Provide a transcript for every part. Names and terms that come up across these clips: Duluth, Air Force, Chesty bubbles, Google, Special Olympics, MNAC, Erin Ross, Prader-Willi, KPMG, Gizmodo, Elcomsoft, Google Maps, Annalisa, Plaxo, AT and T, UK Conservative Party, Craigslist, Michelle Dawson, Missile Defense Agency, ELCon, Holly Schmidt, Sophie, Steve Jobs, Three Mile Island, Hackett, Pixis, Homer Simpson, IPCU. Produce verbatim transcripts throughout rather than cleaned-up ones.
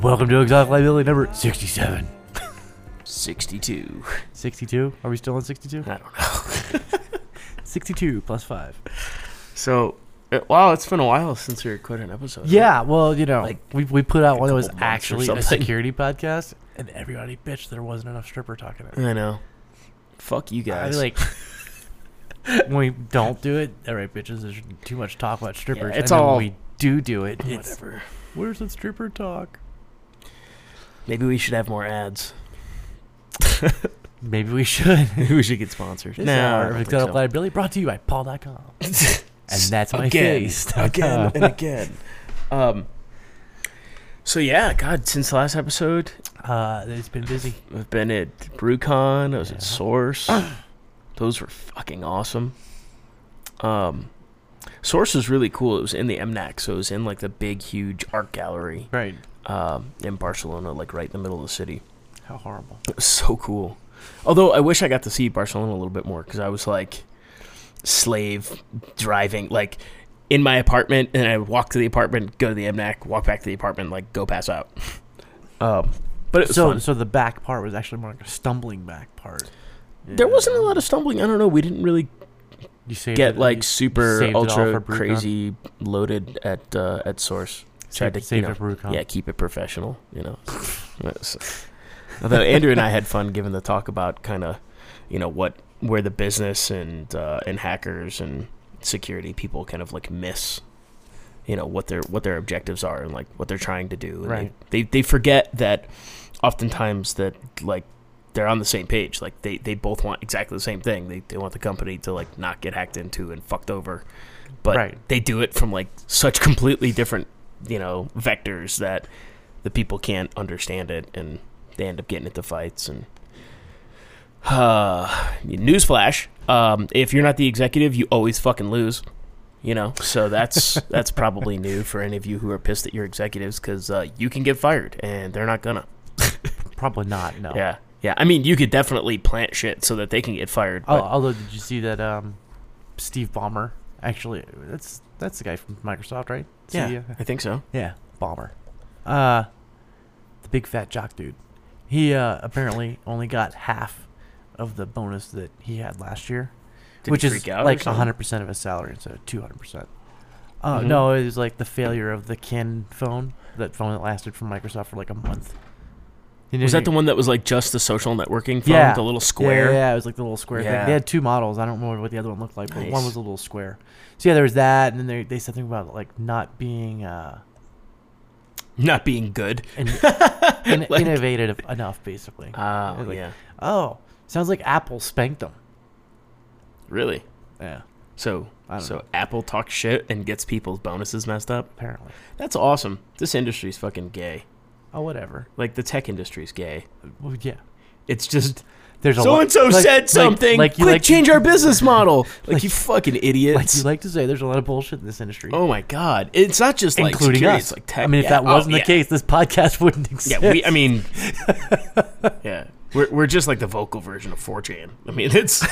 Welcome to Exotic Liability number sixty-seven. sixty-two. sixty-two? Are we still on sixty-two? I don't know. sixty-two plus five. So, wow, it's been a while since we recorded an episode. Yeah, right? Well, you know, like, we we put out one that was actually a security podcast, and everybody bitched there wasn't enough stripper talking in it. I know. Fuck you guys. I like... When we don't do it, all right, bitches, there's too much talk about strippers. Yeah, it's and all when we do do it. It's, whatever. Where's the stripper talk? Maybe we should have more ads. Maybe we should. Maybe we should get sponsored. This no, it's got a liability brought to you by Paul dot com. And that's my again, face. Again and again. Um. So yeah, God, since the last episode, uh, it's been busy. I've been at BrewCon. I was yeah. at Source. Those were fucking awesome. Um, Source was really cool. It was in the M N A C, so it was in like the big, huge art gallery, right? Um, in Barcelona, like right in the middle of the city. How horrible! It was so cool. Although I wish I got to see Barcelona a little bit more because I was like slave driving, like in my apartment, and I would walk to the apartment, go to the M N A C, walk back to the apartment, like go pass out. um, but it was so fun. So the back part was actually more like a stumbling back part. Yeah. There wasn't a lot of stumbling. I don't know. We didn't really get like it, super ultra crazy loaded at uh, at Source. Tried to save it for BrewCon. Yeah, keep it professional. You know. Although Andrew and I had fun giving the talk about kind of, you know, what where the business and uh, and hackers and security people kind of like miss, you know, what their what their objectives are and like what they're trying to do. And right. They, they they forget that oftentimes that like. They're on the same page. Like they, they both want exactly the same thing. They they want the company to like not get hacked into and fucked over, but right. They do it from like such completely different, you know, vectors that the people can't understand it, and they end up getting into fights. And uh, newsflash: um, if you're not the executive, you always fucking lose. You know, so that's that's probably new for any of you who are pissed at your executives because uh, you can get fired, and they're not gonna. Probably not. No. Yeah. Yeah, I mean, you could definitely plant shit so that they can get fired. Oh, although, did you see that um, Steve Ballmer? Actually, that's that's the guy from Microsoft, right? Yeah, C E O? I think so. Yeah, Ballmer. Uh, the big fat jock dude. He uh, apparently only got half of the bonus that he had last year, did which is like one hundred percent of his salary instead of two hundred percent. Oh, mm-hmm. No, it was like the failure of the Kin phone, that phone that lasted from Microsoft for like a month. Was that the one that was like just the social networking phone, yeah. The little square? Yeah, yeah, it was like the little square yeah. thing. They had two models. I don't remember what the other one looked like, but nice. One was a little square. So yeah, there was that, and then they, they said something about like not being, uh, not being good, in, in, like, innovative enough, basically. Uh, like, yeah. Oh, sounds like Apple spanked them. Really? Yeah. So so know. Apple talks shit and gets people's bonuses messed up. Apparently, that's awesome. This industry's fucking gay. Oh, whatever. Like, the tech industry's gay. Well, yeah. It's just, there's a so-and-so lot, like, said something. Like, like you Quick, like change to, our business model. Like, like, you fucking idiots. Like you like to say, there's a lot of bullshit in this industry. Oh, my God. It's not just, like, including us. It's like tech. I mean, if yeah. that wasn't oh, the yeah. case, this podcast wouldn't exist. Yeah, we, I mean, yeah. We're we're just, like, the vocal version of four chan. I mean, it's.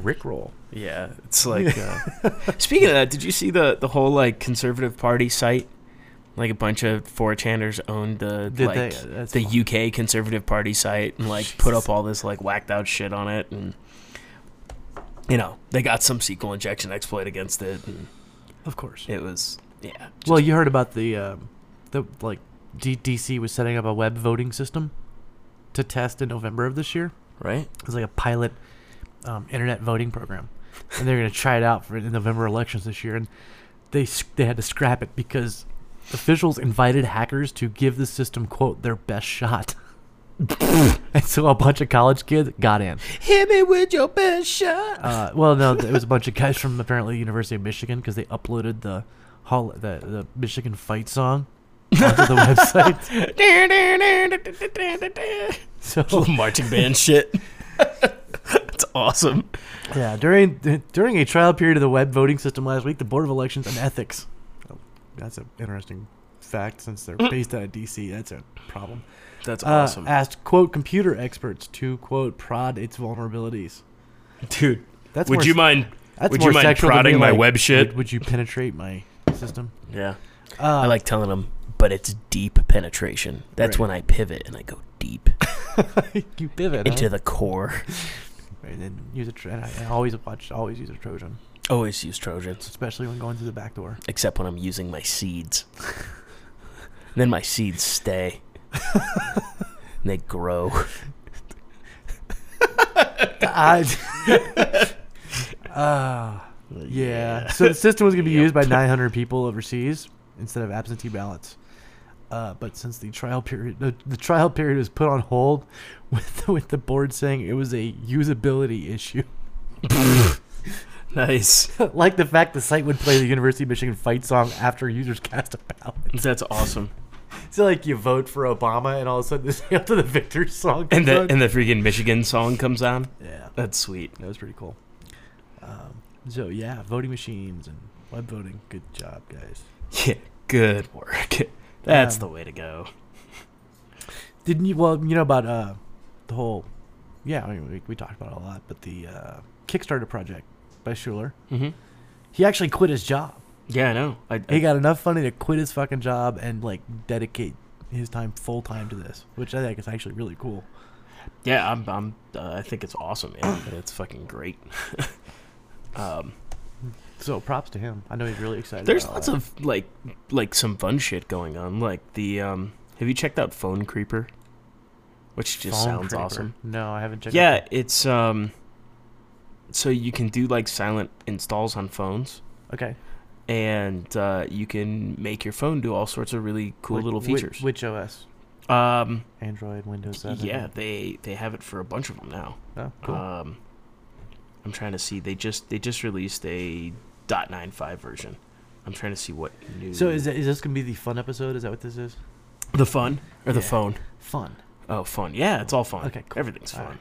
Rickroll. Yeah. It's like. Uh, speaking of that, did you see the, the whole, like, Conservative Party site? Like a bunch of four chaners owned the Did like they, the funny. U K Conservative Party site and like Jesus. Put up all this like whacked out shit on it, and you know they got some S Q L injection exploit against it. And of course, it was yeah. Well, you heard about the um, the like D C was setting up a web voting system to test in November of this year, right? It was like a pilot um, internet voting program, and they're going to try it out for the November elections this year, and they they had to scrap it because. Officials invited hackers to give the system, quote, their best shot. And so a bunch of college kids got in. Hit me with your best shot. Uh, well, no, it was a bunch of guys from apparently University of Michigan because they uploaded the, hol- the the Michigan fight song onto the website. So little marching band shit. That's awesome. Yeah, during during a trial period of the web voting system last week, the Board of Elections and Ethics. That's an interesting fact since they're based out of D C. That's a problem. That's awesome. Uh, asked, quote, computer experts to, quote, prod its vulnerabilities. Dude, that's would more, you mind, that's would more you mind prodding my like, web shit? Would, would you penetrate my system? Yeah. Uh, I like telling them, but it's deep penetration. That's right. When I pivot and I go deep. You pivot into huh? the core. Right, then use a tr- and I, I always watch. Always use a Trojan. Always use Trojans, especially when going through the back door. Except when I'm using my seeds. Then my seeds stay. And they grow. I, uh, yeah. So the system was going to be yep. used by nine hundred people overseas instead of absentee ballots. Uh, but since the trial period, the, the trial period was put on hold, with the, with the board saying it was a usability issue. Nice. Like the fact the site would play the University of Michigan fight song after users cast a ballot. That's awesome. So, like, you vote for Obama, and all of a sudden, this after the victory song comes and the, on. And the freaking Michigan song comes on? Yeah. That's sweet. That was pretty cool. Um, so, yeah, voting machines and web voting. Good job, guys. Yeah, good work. That's um, the way to go. Didn't you, well, you know about uh, the whole, yeah, I mean, we, we talked about it a lot, but the uh, Kickstarter project by Shuler. Mm-hmm. He actually quit his job. Yeah, I know. I, I, he got enough funding to quit his fucking job and, like, dedicate his time full time to this, which I think is actually really cool. Yeah, I'm. I'm uh, I think it's awesome, man. It's fucking great. um, so props to him. I know he's really excited. There's about lots that. of like, like some fun shit going on. Like the um, have you checked out Phone Creeper? Which just Phone sounds Creeper. awesome. No, I haven't checked. Yeah, it. it's um, so you can do like silent installs on phones. Okay. And uh, you can make your phone do all sorts of really cool which, little features. Which, which O S? Um, Android, Windows seven? Yeah, they, they have it for a bunch of them now. Oh, cool. Um, I'm trying to see. They just they just released a point nine five version. I'm trying to see what new... So is, that, is this going to be the fun episode? Is that what this is? The fun? Or yeah. the phone? Fun. Oh, fun. Yeah, it's all fun. Okay, cool. Everything's fun. All right,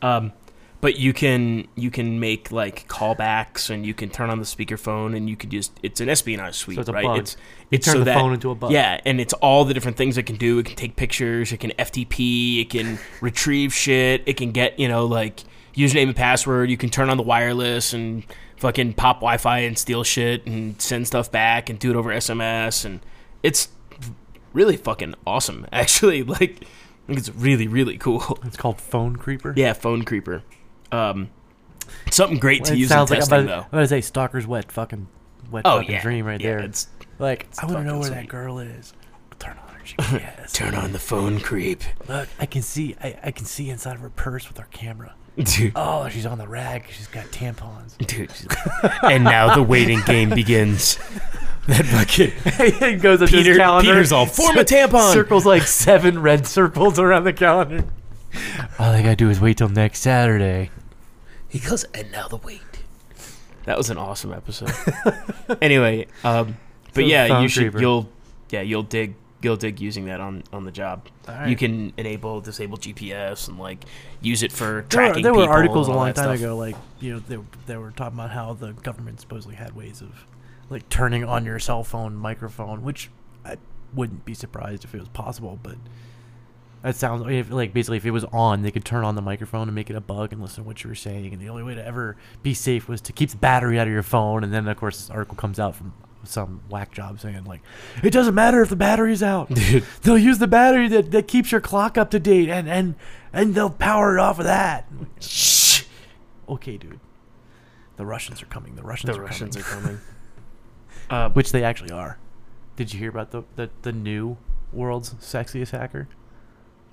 yeah. Um... But you can you can make like callbacks, and you can turn on the speakerphone, and you could just it's an espionage suite, so it's a right? Bug. It's it's turn so the that, phone into a bug. Yeah, and it's all the different things it can do. It can take pictures, it can F T P, it can retrieve shit, it can get you know like username and password. You can turn on the wireless and fucking pop Wi-Fi and steal shit and send stuff back and do it over S M S, and it's really fucking awesome. Actually, like it's really really cool. It's called Phone Creeper. Yeah, Phone Creeper. Um, something great well, to use in like testing, I'm about, though. I'm going to say stalker's wet fucking wet oh, fucking yeah. dream right yeah, there. It's, like, it's I want to know where sweet. that girl is. Turn on her G P S. Turn on the phone creep. Look, I can see I, I can see inside of her purse with our camera. Dude. Oh, she's on the rack. She's got tampons. Dude. And now the waiting game begins. That bucket. It goes up Peter, to his calendar. Peter's all, form a tampon. Circles like seven red circles around the calendar. All I got to do is wait till next Saturday. He goes, and now the wait. That was an awesome episode. Anyway, um, but so yeah, you should, you'll, yeah, you'll dig, you'll dig using that on, on the job. Right. You can enable, disable G P S, and like use it for tracking. There were, there were articles a long time stuff. ago, like you know, they they were talking about how the government supposedly had ways of like turning on your cell phone microphone, which I wouldn't be surprised if it was possible, but. That sounds if, like basically if it was on, they could turn on the microphone and make it a bug and listen to what you were saying. And the only way to ever be safe was to keep the battery out of your phone. And then, of course, this article comes out from some whack job saying, like, it doesn't matter if the battery's out. Dude. They'll use the battery that, that keeps your clock up to date and, and, and they'll power it off of that. Shh. Okay, dude. The Russians are coming. The Russians the are Russians coming. are coming. uh, Which they actually are. Did you hear about the, the, the new world's sexiest hacker?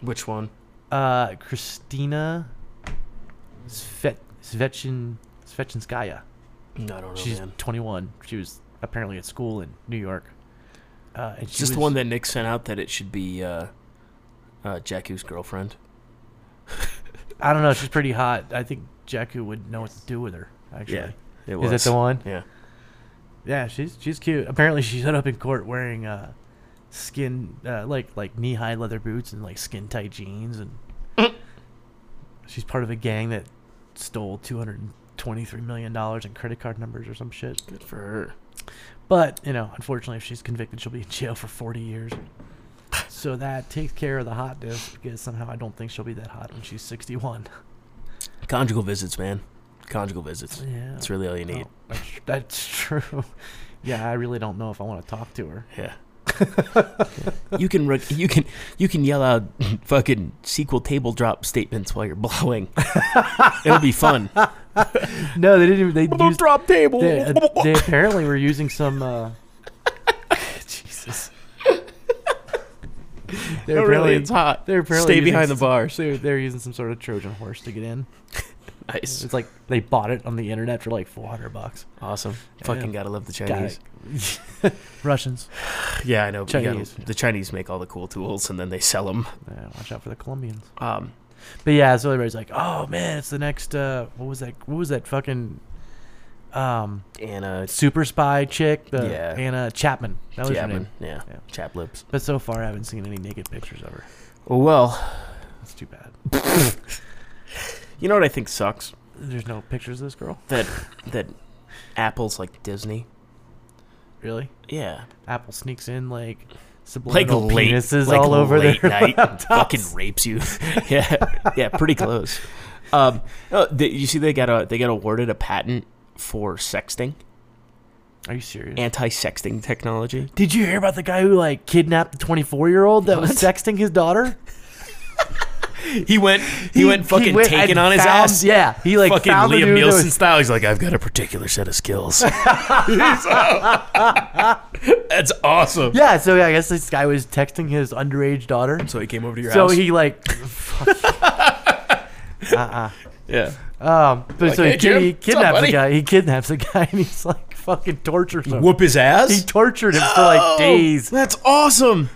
Which one? Uh, Christina Svet- Svechin- Svechinskaya. No, I don't know, She's man. twenty-one. She was apparently at school in New York. Uh, and Just was... the one that Nick sent out that it should be uh, uh, Jakku's girlfriend. I don't know. She's pretty hot. I think Jakku would know what to do with her, actually. Yeah, it was. Is that the one? Yeah. Yeah, she's she's cute. Apparently she showed up in court wearing... Uh, Skin, uh, like like knee high leather boots and like skin tight jeans, and she's part of a gang that stole two hundred twenty three million dollars in credit card numbers or some shit. Good for her. But you know, unfortunately, if she's convicted, she'll be in jail for forty years. So that takes care of the hotness because somehow I don't think she'll be that hot when she's sixty one. Conjugal visits, man. conjugal visits. Yeah, that's really all you need. No, that's true. Yeah, I really don't know if I want to talk to her. Yeah. You can re- you can you can yell out fucking S Q L table drop statements while you're blowing. It'll be fun. No, they didn't. They used, drop table. They, uh, they apparently were using some. Uh, Jesus. No, really, it's hot. They're apparently stay behind the bars. They're, they're using some sort of Trojan horse to get in. Nice. It's like they bought it on the internet for like four hundred bucks. Awesome. Yeah. Fucking gotta love the Chinese. Got Russians. Yeah, I know. Chinese. Gotta, the Chinese make all the cool tools and then they sell them. Yeah, watch out for the Colombians. Um, but yeah, so everybody's like, "Oh man, it's the next uh, what was that? What was that fucking um Anna super spy chick? The yeah. Anna Chapman. That was Chapman. Her name. Yeah, yeah. Chap lips. But so far, I haven't seen any naked pictures of her. Well, that's too bad. You know what I think sucks? There's no pictures of this girl. That that Apple's like Disney. Really? Yeah. Apple sneaks in like subliminal like late, penises like all over late their night and fucking rapes you. Yeah, yeah, pretty close. Um, oh, they, you see, they got a they got awarded a patent for sexting. Are you serious? Anti-sexting technology. Did you hear about the guy who like kidnapped the twenty-four-year-old that what? was sexting his daughter? He went, he, he went fucking he went taken on his found, ass. Yeah, he like fucking found Liam Nielsen style. He's like, I've got a particular set of skills. That's awesome. Yeah, so yeah, I guess this guy was texting his underage daughter. So he came over to your so house. So he like, fuck. uh uh. Yeah. Um. But like, so hey, he, Jim, he kidnaps the guy. He kidnaps the guy, and he's like fucking tortures him. Whoop his ass. He tortured him oh, for like days. That's awesome.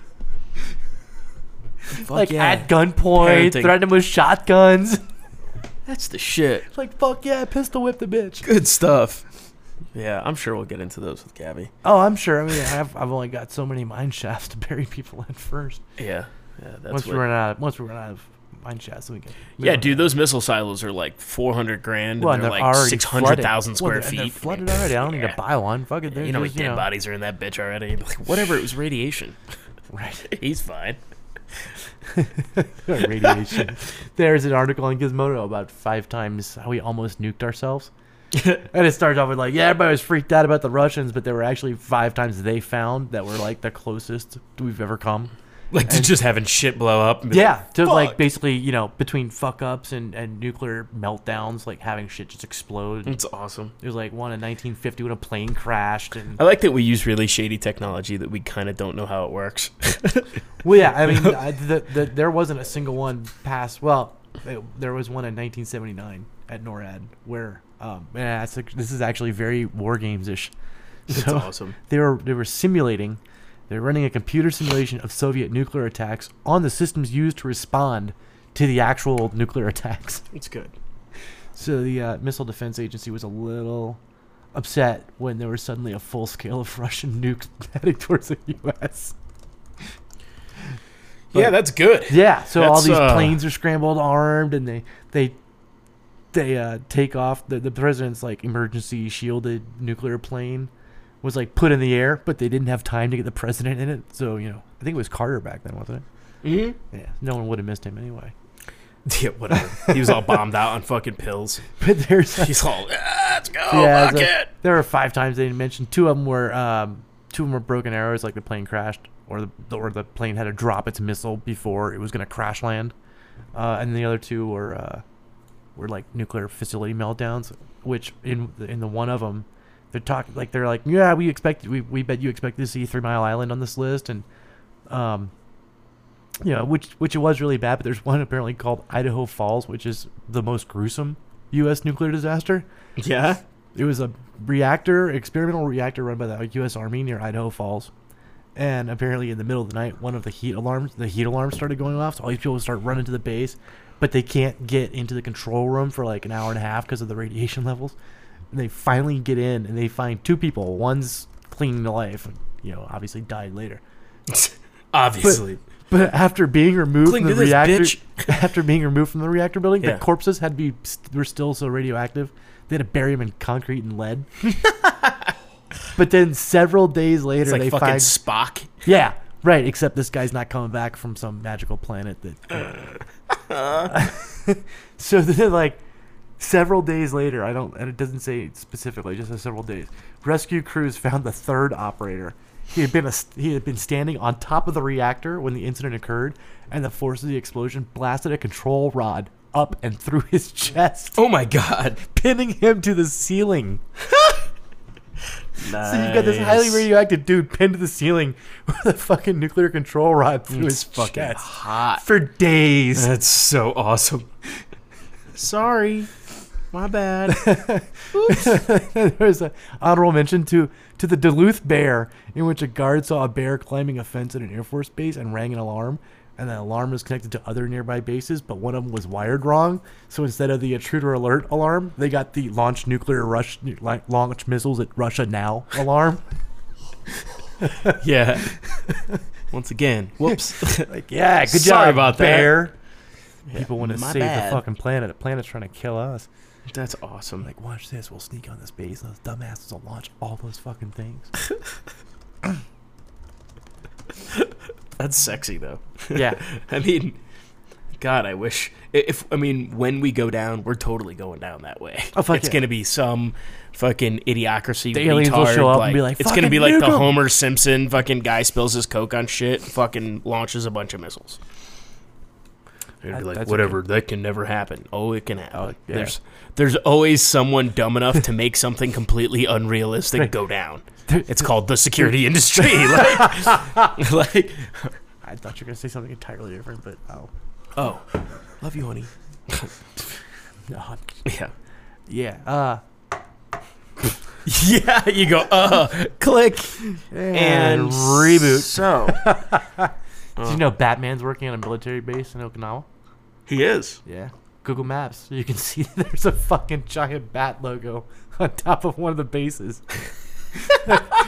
Fuck like yeah. At gunpoint, threatened him with shotguns. That's the shit. Like fuck yeah, pistol whip the bitch. Good stuff. Yeah, I'm sure we'll get into those with Gabby. Oh, I'm sure. I mean, I've I've only got so many mine shafts to bury people in first. Yeah, yeah. That's once we run out, once we run out of mine shafts, we can. We yeah, dude, those missile silos are like four hundred grand. Well, and they're, they're like six hundred thousand square well, they're, feet. They're flooded already. I don't yeah. need to buy one. Fuck it. Yeah, you know, just, my dead you know. bodies are in that bitch already. Like, whatever. It was radiation. Right. He's fine. Radiation. There's an article on Gizmodo about five times how we almost nuked ourselves. And it starts off with like, yeah, everybody was freaked out about the Russians, but there were actually five times they found that were like the closest we've ever come. Like and, to just having shit blow up. And yeah. Like, to fuck. Like basically, you know, between fuck ups and, and nuclear meltdowns, like having shit just explode. It's awesome. There's like one in nineteen fifty when a plane crashed. And I like that we use really shady technology that we kind of don't know how it works. Well, yeah. I mean, I, the, the, there wasn't a single one past. Well, it, there was one in nineteen seventy-nine at NORAD where, um, yeah, it's like, this is actually very war games-ish. That's so awesome. They were, they were simulating. They're running a computer simulation of Soviet nuclear attacks on the systems used to respond to the actual nuclear attacks. It's good. So the uh, Missile Defense Agency was a little upset when there was suddenly a full scale of Russian nukes heading towards the U S. But, yeah, that's good. Yeah, so that's, all these uh, planes are scrambled, armed, and they they they uh, take off. The, the president's like emergency shielded nuclear plane was like put in the air, but they didn't have time to get the president in it. So, you know, I think it was Carter back then, wasn't it? Mm-hmm. Yeah, no one would have missed him anyway. Yeah, whatever. He was all bombed out on fucking pills. But there's, like, he's all, ah, let's go, yeah, fuck it. Like, there were five times they didn't mention. Two of them were, um, two of them were broken arrows, like the plane crashed, or the or the plane had to drop its missile before it was going to crash land. Uh, and the other two were uh, were like nuclear facility meltdowns, which in in the one of them. They're talking like they're like, yeah, we expect we we bet you expect to see Three Mile Island on this list, and um, you know, which which it was really bad. But there's one apparently called Idaho Falls, which is the most gruesome U S nuclear disaster. Yeah, it was a reactor, experimental reactor run by the U S Army near Idaho Falls, and apparently in the middle of the night, one of the heat alarms, the heat alarm started going off, so all these people start running to the base, but they can't get into the control room for like an hour and a half because of the radiation levels. And they finally get in, and they find two people. One's clinging to life, and, you know, obviously died later. Obviously, but, but after being removed Cling from the reactor, after being removed from the reactor building, yeah. The corpses had to be were still so radioactive. They had to bury them in concrete and lead. But then several days later, it's like they fucking find Spock. Yeah, right. Except this guy's not coming back from some magical planet that. Uh, uh. So they're like. Several days later, I don't, and it doesn't say specifically, just says several days, rescue crews found the third operator. He had been a, he had been standing on top of the reactor when the incident occurred, and the force of the explosion blasted a control rod up and through his chest. Oh my God! Pinning him to the ceiling. Nice. So you've got this highly radioactive dude pinned to the ceiling with a fucking nuclear control rod through it's his fucking chest. Hot for days. That's so awesome. Sorry, my bad. Oops. There's an honorable mention to to the Duluth bear, in which a guard saw a bear climbing a fence at an Air Force base and rang an alarm. And the alarm was connected to other nearby bases, but one of them was wired wrong. So instead of the intruder alert alarm, they got the launch nuclear rush, launch missiles at Russia now alarm. Yeah. Once again, whoops. Like, yeah, good Sorry job. Sorry about bear. that. People yeah, want to save bad. the fucking planet. The planet's trying to kill us. That's awesome. Like, watch this. We'll sneak on this base. Those dumbasses will launch all those fucking things. That's sexy, though. Yeah. I mean, God, I wish. If I mean, when we go down, we're totally going down that way. Oh, fuck it's yeah. going to be some fucking idiocracy. The aliens retard, will show up like, and be like, it's going to be like the them. Homer Simpson fucking guy spills his Coke on shit, fucking launches a bunch of missiles. It'd be like, whatever, okay. that can never happen. Oh, it can happen. Oh, yeah. There's there's always someone dumb enough to make something completely unrealistic right. go down. It's called the security industry. Like, like, I thought you were going to say something entirely different, but oh. Oh. Love you, honey. No, yeah. Yeah. Uh. Yeah, you go, uh, click, and, and reboot. So. Did you know Batman's working on a military base in Okinawa? He is. Yeah. Google Maps. You can see there's a fucking giant bat logo on top of one of the bases.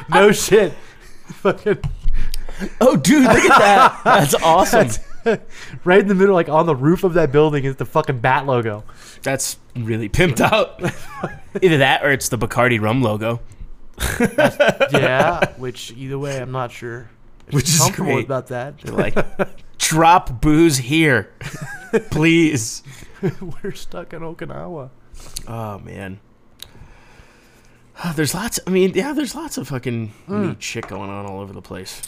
No shit. Fucking. Oh, dude, look at that. That's awesome. That's, right in the middle, like on the roof of that building, is the fucking bat logo. That's really pimped out. Either that or it's the Bacardi rum logo. Yeah, which either way, I'm not sure. Which is great about that. They're like, drop booze here, please. We're stuck in Okinawa. Oh man, oh, there's lots. I mean, yeah, there's lots of fucking mm. neat shit going on all over the place.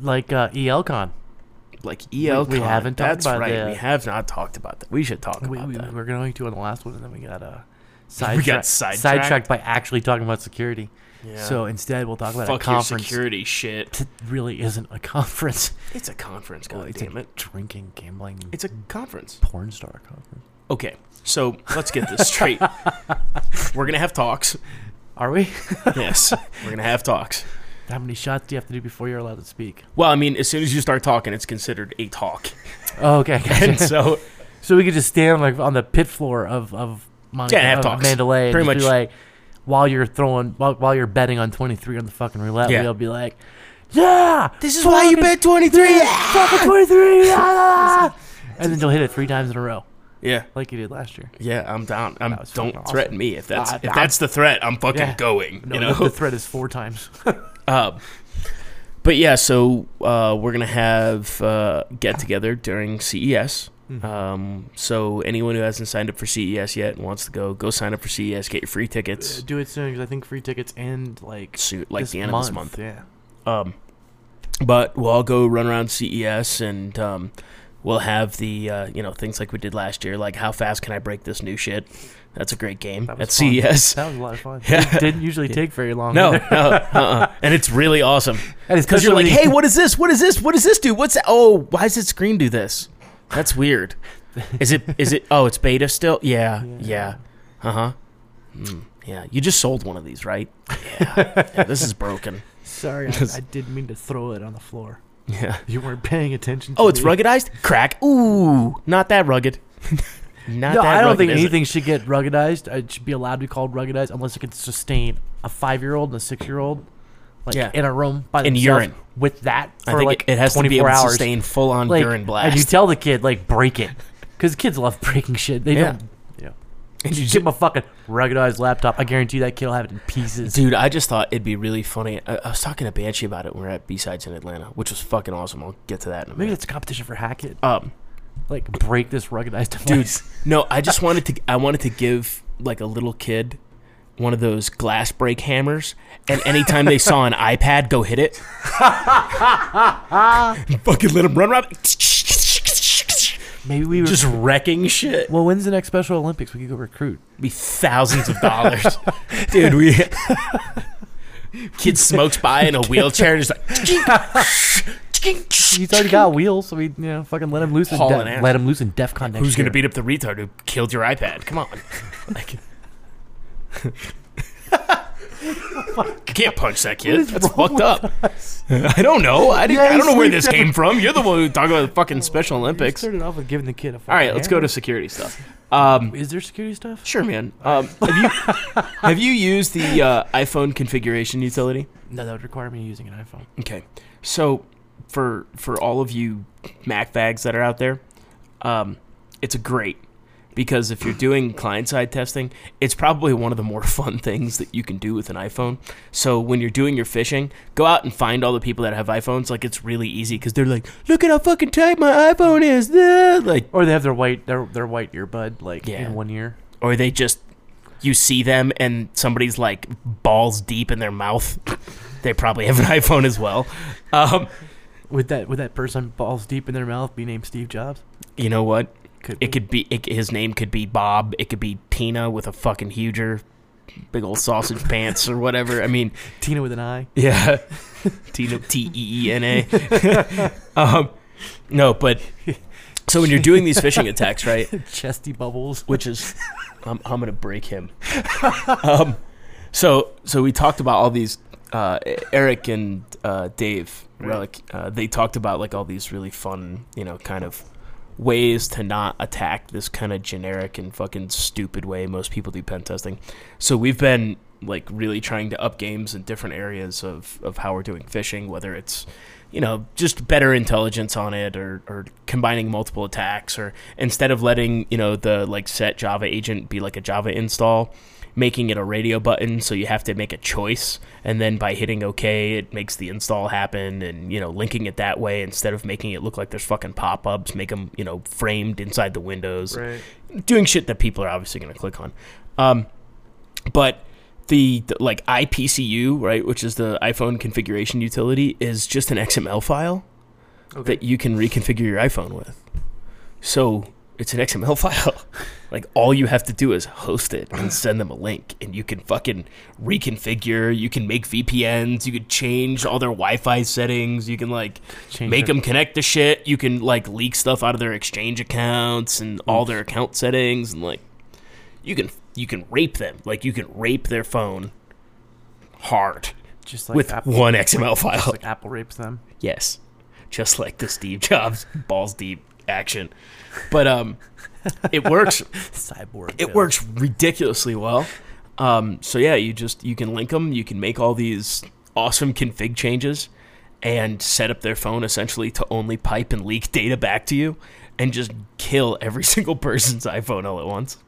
Like uh, ELCon. Like ELCon. We, we haven't talked That's about right. that. That's right. We have not talked about that. We should talk we, about we, that. We were going to on the last one, and then we got uh, sidetracked. We got sidetracked. sidetracked by actually talking about security. Yeah. So instead, we'll talk about Fuck a conference. Fuck your security shit. It really isn't a conference. It's a conference, God well, damn it. Drinking, gambling. It's a conference. Porn star conference. Okay, so let's get this straight. We're going to have talks. Are we? Yes, we're going to have talks. How many shots do you have to do before you're allowed to speak? Well, I mean, as soon as you start talking, it's considered a talk. Oh, okay. Gotcha. And so, so we could just stand like on the pit floor of, of, Mon- yeah, have of talks. Mandalay. Pretty and much. Be like... While you're throwing, while, while you're betting on twenty-three on the fucking roulette, yeah. We'll be like, "Yeah, this is fucking, why you bet twenty-three, yeah, fucking twenty-three." Ah! And then you'll hit it three times in a row. Yeah, like you did last year. Yeah, I'm down. I'm don't awesome. threaten me if that's uh, if that's the threat. I'm fucking yeah. going. No, you know? The threat is four times. um, but yeah, so uh, we're gonna have uh, get together during C E S. Mm-hmm. Um, so anyone who hasn't signed up for C E S yet and wants to go, go sign up for C E S. Get your free tickets. Uh, do it soon because I think free tickets end like soon, like the end month. of this month. Yeah. Um, but we'll all go run around C E S and um, we'll have the uh, you know things like we did last year, like how fast can I break this new shit? That's a great game at fun. C E S. That was a lot of fun. Yeah. It didn't usually take very long. No, no, uh-uh. And it's really awesome because you're like, hey, what is this? What is this? What does this do? What's that? Oh, why does it screen do this? That's weird. Is it? Is it? Oh, it's beta still. Yeah. Yeah. yeah. Uh huh. Mm, yeah. You just sold one of these, right? Yeah. Yeah, this is broken. Sorry, I, I didn't mean to throw it on the floor. Yeah. You weren't paying attention. To oh, it's me. ruggedized. Crack. Ooh, not that rugged. Not no, that I don't rugged, think anything should get ruggedized. It should be allowed to be called ruggedized unless it can sustain a five-year-old and a six-year-old. Like yeah. in a room by themselves in urine. With that for I think like it has to be able hours. to sustain full on like, urine blast. And you tell the kid like break it because kids love breaking shit. They yeah. don't. Yeah. And you give them a fucking ruggedized laptop. I guarantee that kid will have it in pieces. Dude, I just thought it'd be really funny. I, I was talking to Banshee about it when we were at B-Sides in Atlanta, which was fucking awesome. I'll get to that in a minute. Maybe it's a competition for Hackett. Um, like break this ruggedized device. Dude, no, I just wanted to. I wanted to give like a little kid one of those glass break hammers, and anytime they saw an iPad, go hit it. Fucking let them run around. Maybe we were just wrecking shit. Well, when's the next Special Olympics? We could go recruit. It'd be thousands of dollars, dude. We kid smokes by in a wheelchair and just like. He's already got wheels, so we, you know, fucking let him loose. In de- let him loose in DEFCON next. Who's year. Gonna beat up the retard who killed your iPad? Come on, like, oh you can't punch that kid. That's fucked up. Us? I don't know. I, yeah, I don't know where this down. Came from. You're the one who talked about the fucking Special Olympics. You started off with giving the kid a. Fucking all right, let's hammer. Go to security stuff. Um, Is there security stuff? Sure, man. Um, have you have you used the uh, iPhone Configuration Utility? No, that would require me using an iPhone. Okay, so. For for all of you Mac bags that are out there, um, it's a great because if you're doing client-side testing, it's probably one of the more fun things that you can do with an iPhone. So when you're doing your phishing, go out and find all the people that have iPhones. Like, it's really easy because they're like, look at how fucking tight my iPhone is. Like, or they have their white their their white earbud like yeah. in one ear. Or they just, you see them and somebody's like balls deep in their mouth. They probably have an iPhone as well. Um Would that would that person balls deep in their mouth be named Steve Jobs? You know what? Could it be. could be it, his name could be Bob. It could be Tina with a fucking huger, big old sausage pants or whatever. I mean, Tina with an I. Yeah, Tina T E E N A. Um, no, but so when you're doing these phishing attacks, right? Chesty bubbles, which is I'm I'm gonna break him. Um, so so we talked about all these. Uh, Eric and uh, Dave Relic, uh, they talked about like all these really fun, you know, kind of ways to not attack this kind of generic and fucking stupid way most people do pen testing. So we've been like really trying to up games in different areas of, of how we're doing phishing, whether it's, you know, just better intelligence on it or, or combining multiple attacks or instead of letting, you know, the like set Java agent be like a Java install. Making it a radio button, so you have to make a choice, and then by hitting OK, it makes the install happen, and, you know, linking it that way instead of making it look like there's fucking pop-ups, make them, you know, framed inside the windows, right. Doing shit that people are obviously going to click on. Um, but the, the, like, I P C U, right, which is the iPhone Configuration Utility, is just an X M L file okay. that you can reconfigure your iPhone with. So... It's an X M L file. Like, all you have to do is host it and send them a link, and you can fucking reconfigure. You can make V P Ns. You can change all their Wi-Fi settings. You can, like, change make them connect to shit. You can, like, leak stuff out of their Exchange accounts and all their account settings. And, like, you can you can rape them. Like, you can rape their phone hard just like with Apple, one X M L file. Just like Apple rapes them? Yes. Just like the Steve Jobs balls deep. Action, but um, it works. Cyborg. It build. Works ridiculously well. Um, so yeah, you just you can link them. You can make all these awesome config changes, and set up their phone essentially to only pipe and leak data back to you, and just kill every single person's iPhone all at once.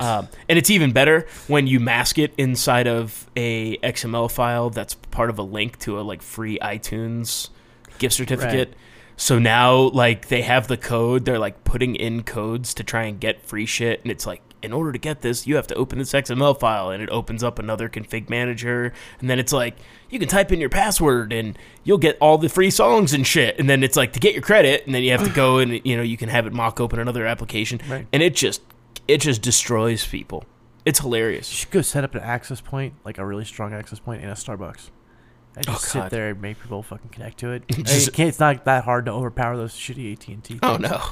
Um, and it's even better when you mask it inside of a X M L file that's part of a link to a like free iTunes gift certificate. Right. So now, like, they have the code. They're, like, putting in codes to try and get free shit. And it's like, in order to get this, you have to open this X M L file. And it opens up another config manager. And then it's like, you can type in your password, and you'll get all the free songs and shit. And then it's like, to get your credit. And then you have to go, and, you know, you can have it mock open another application. Right. And it just it just destroys people. It's hilarious. You should go set up an access point, like a really strong access point in a Starbucks. I just oh, sit there and make people fucking connect to it. Just, I mean, it's not that hard to overpower those shitty A T and T things. Oh, no.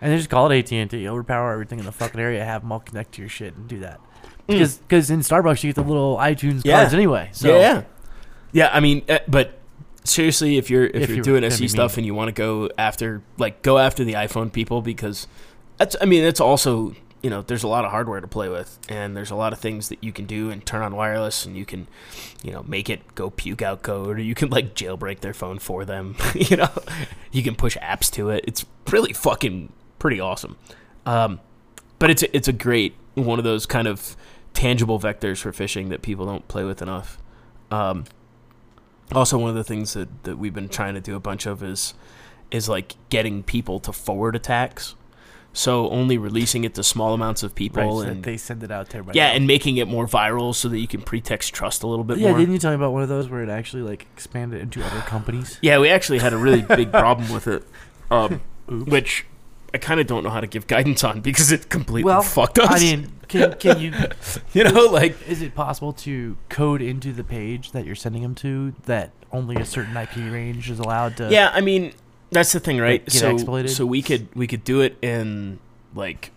And they just call it A T and T. Overpower everything in the fucking area. Have them all connect to your shit and do that. Because mm. cause in Starbucks, you get the little iTunes yeah. cards anyway. So. Yeah, yeah. Yeah, I mean, uh, but seriously, if you're, if if you're, you're doing S E stuff and you want to go after, like, go after the iPhone people because, that's. I mean, it's also... You know, there's a lot of hardware to play with, and there's a lot of things that you can do and turn on wireless, and you can, you know, make it go puke out code, or you can, like, jailbreak their phone for them, you know? You can push apps to it. It's really fucking pretty awesome. Um, but it's a, it's a great one of those kind of tangible vectors for phishing that people don't play with enough. Um, also, one of the things that, that we've been trying to do a bunch of is, is like, getting people to forward attacks. so only releasing it to small amounts of people. Right, so and that they send it out to everybody. Yeah, else. And making it more viral so that you can pretext trust a little bit yeah, more. Yeah, didn't you talk about one of those where it actually like expanded into other companies? Yeah, we actually had a really big problem with it, um, which I kind of don't know how to give guidance on because it completely well, fucked us. I mean, can, can you... you know, like... Is it possible to code into the page that you're sending them to that only a certain I P range is allowed to... Yeah, I mean... That's the thing, right? Get so, exploited. so we could we could do it in like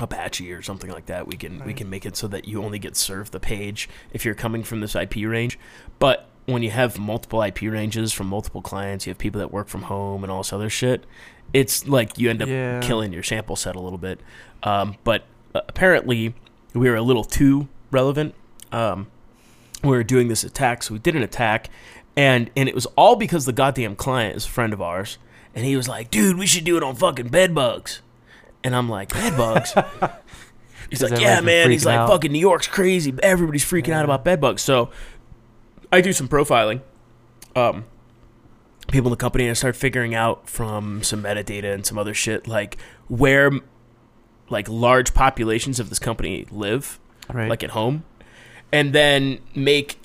Apache or something like that. We can right. we can make it so that you only get served the page if you're coming from this I P range. But when you have multiple I P ranges from multiple clients, you have people that work from home and all this other shit. It's like you end up yeah. killing your sample set a little bit. Um, but uh, apparently, we were a little too relevant. Um, we were doing this attack, so we did an attack. And and it was all because the goddamn client is a friend of ours, and he was like, "Dude, we should do it on fucking bed bugs." And I'm like, "Bed bugs?" He's like, "Yeah, man." He's like, "Fucking New York's crazy. Everybody's freaking yeah. out about bed bugs." So I do some profiling, um, people in the company, and I start figuring out from some metadata and some other shit like where like large populations of this company live, right. like at home, and then make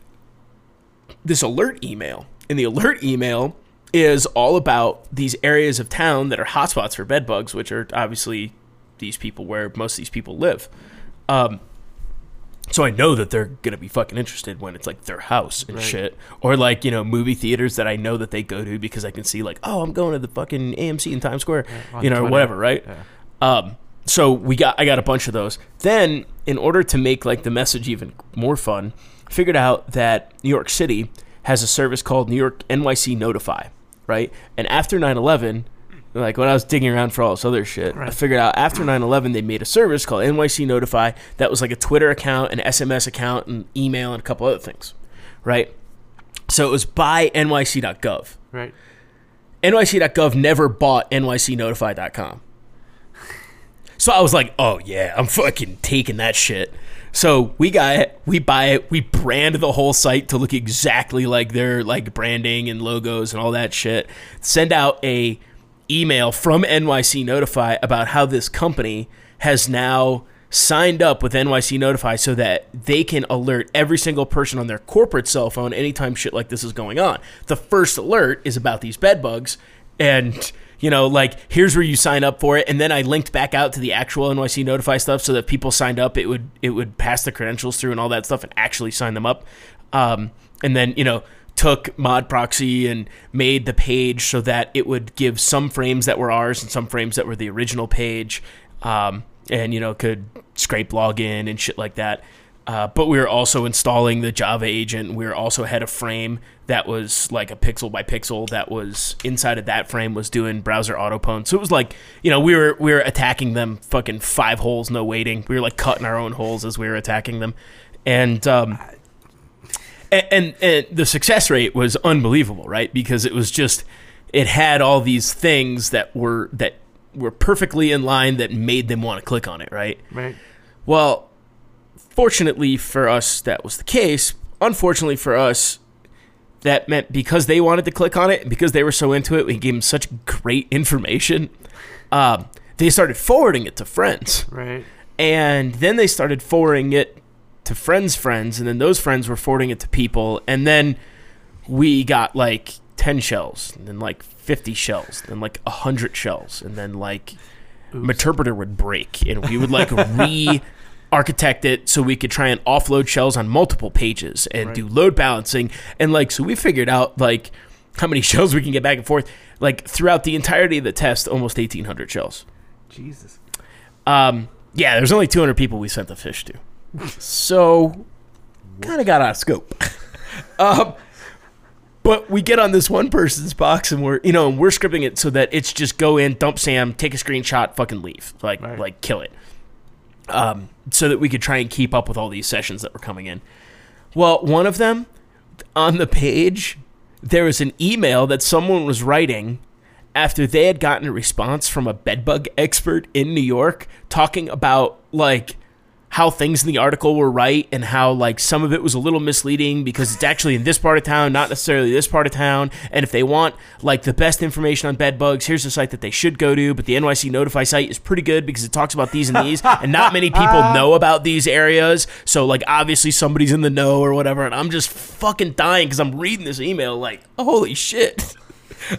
this alert email, and the alert email is all about these areas of town that are hotspots for bed bugs, which are obviously these people where most of these people live. Um, so I know that they're going to be fucking interested when it's like their house and right. shit, or like, you know, movie theaters that I know that they go to because I can see like, oh, I'm going to the fucking A M C in Times Square, yeah, you know, Twitter. Or whatever, right? Yeah. Um, so we got, I got a bunch of those. Then in order to make like the message even more fun, figured out that New York City has a service called New York N Y C Notify, right? And after nine eleven, like when I was digging around for all this other shit, right. I figured out after nine eleven they made a service called N Y C Notify that was like a Twitter account, an S M S account, and email, and a couple other things, right? So it was by N Y C dot gov. Right. N Y C dot gov never bought N Y C notify dot com. So I was like, oh yeah, I'm fucking taking that shit. So we got it, we buy it, we brand the whole site to look exactly like their like branding and logos and all that shit. Send out a email from N Y C Notify about how this company has now signed up with N Y C Notify so that they can alert every single person on their corporate cell phone anytime shit like this is going on. The first alert is about these bed bugs and... You know, like, here's where you sign up for it. And then I linked back out to the actual N Y C Notify stuff so that people signed up. It would it would pass the credentials through and all that stuff and actually sign them up. Um, and then, you know, took mod proxy and made the page so that it would give some frames that were ours and some frames that were the original page. Um, and, you know, could scrape login and shit like that. Uh, but we were also installing the Java agent. We were also had a frame that was like a pixel by pixel that was inside of that frame was doing browser autopwn. So it was like, you know, we were we were attacking them fucking five holes, no waiting. We were like cutting our own holes as we were attacking them. And um, and, and, and the success rate was unbelievable, right? Because it was just, it had all these things that were, that were perfectly in line that made them want to click on it, right? Right. Well... Fortunately for us, that was the case. Unfortunately for us, that meant because they wanted to click on it, and because they were so into it, we gave them such great information. Um, they started forwarding it to friends. Right. And then they started forwarding it to friends' friends, and then those friends were forwarding it to people. And then we got like ten shells, and then like fifty shells, and then like one hundred shells. And then like my interpreter would break, and we would like re- architect it so we could try and offload shells on multiple pages and right. do load balancing. And like, so we figured out like how many shells we can get back and forth, like throughout the entirety of the test, almost eighteen hundred shells. Jesus. Um, yeah, there's only two hundred people we sent the fish to. So kind of got out of scope. um, But we get on this one person's box and we're, you know, and we're scripting it so that it's just go in, dump Sam, take a screenshot, fucking leave, like, right. like kill it. Um, so that we could try and keep up with all these sessions that were coming in. Well, one of them, on the page, there was an email that someone was writing after they had gotten a response from a bedbug expert in New York talking about, like, how things in the article were right and how like some of it was a little misleading because it's actually in this part of town, not necessarily this part of town. And if they want like the best information on bed bugs, here's a site that they should go to. But the N Y C Notify site is pretty good because it talks about these and these, and not many people know about these areas. So like obviously somebody's in the know or whatever. And I'm just fucking dying because I'm reading this email like, oh, holy shit.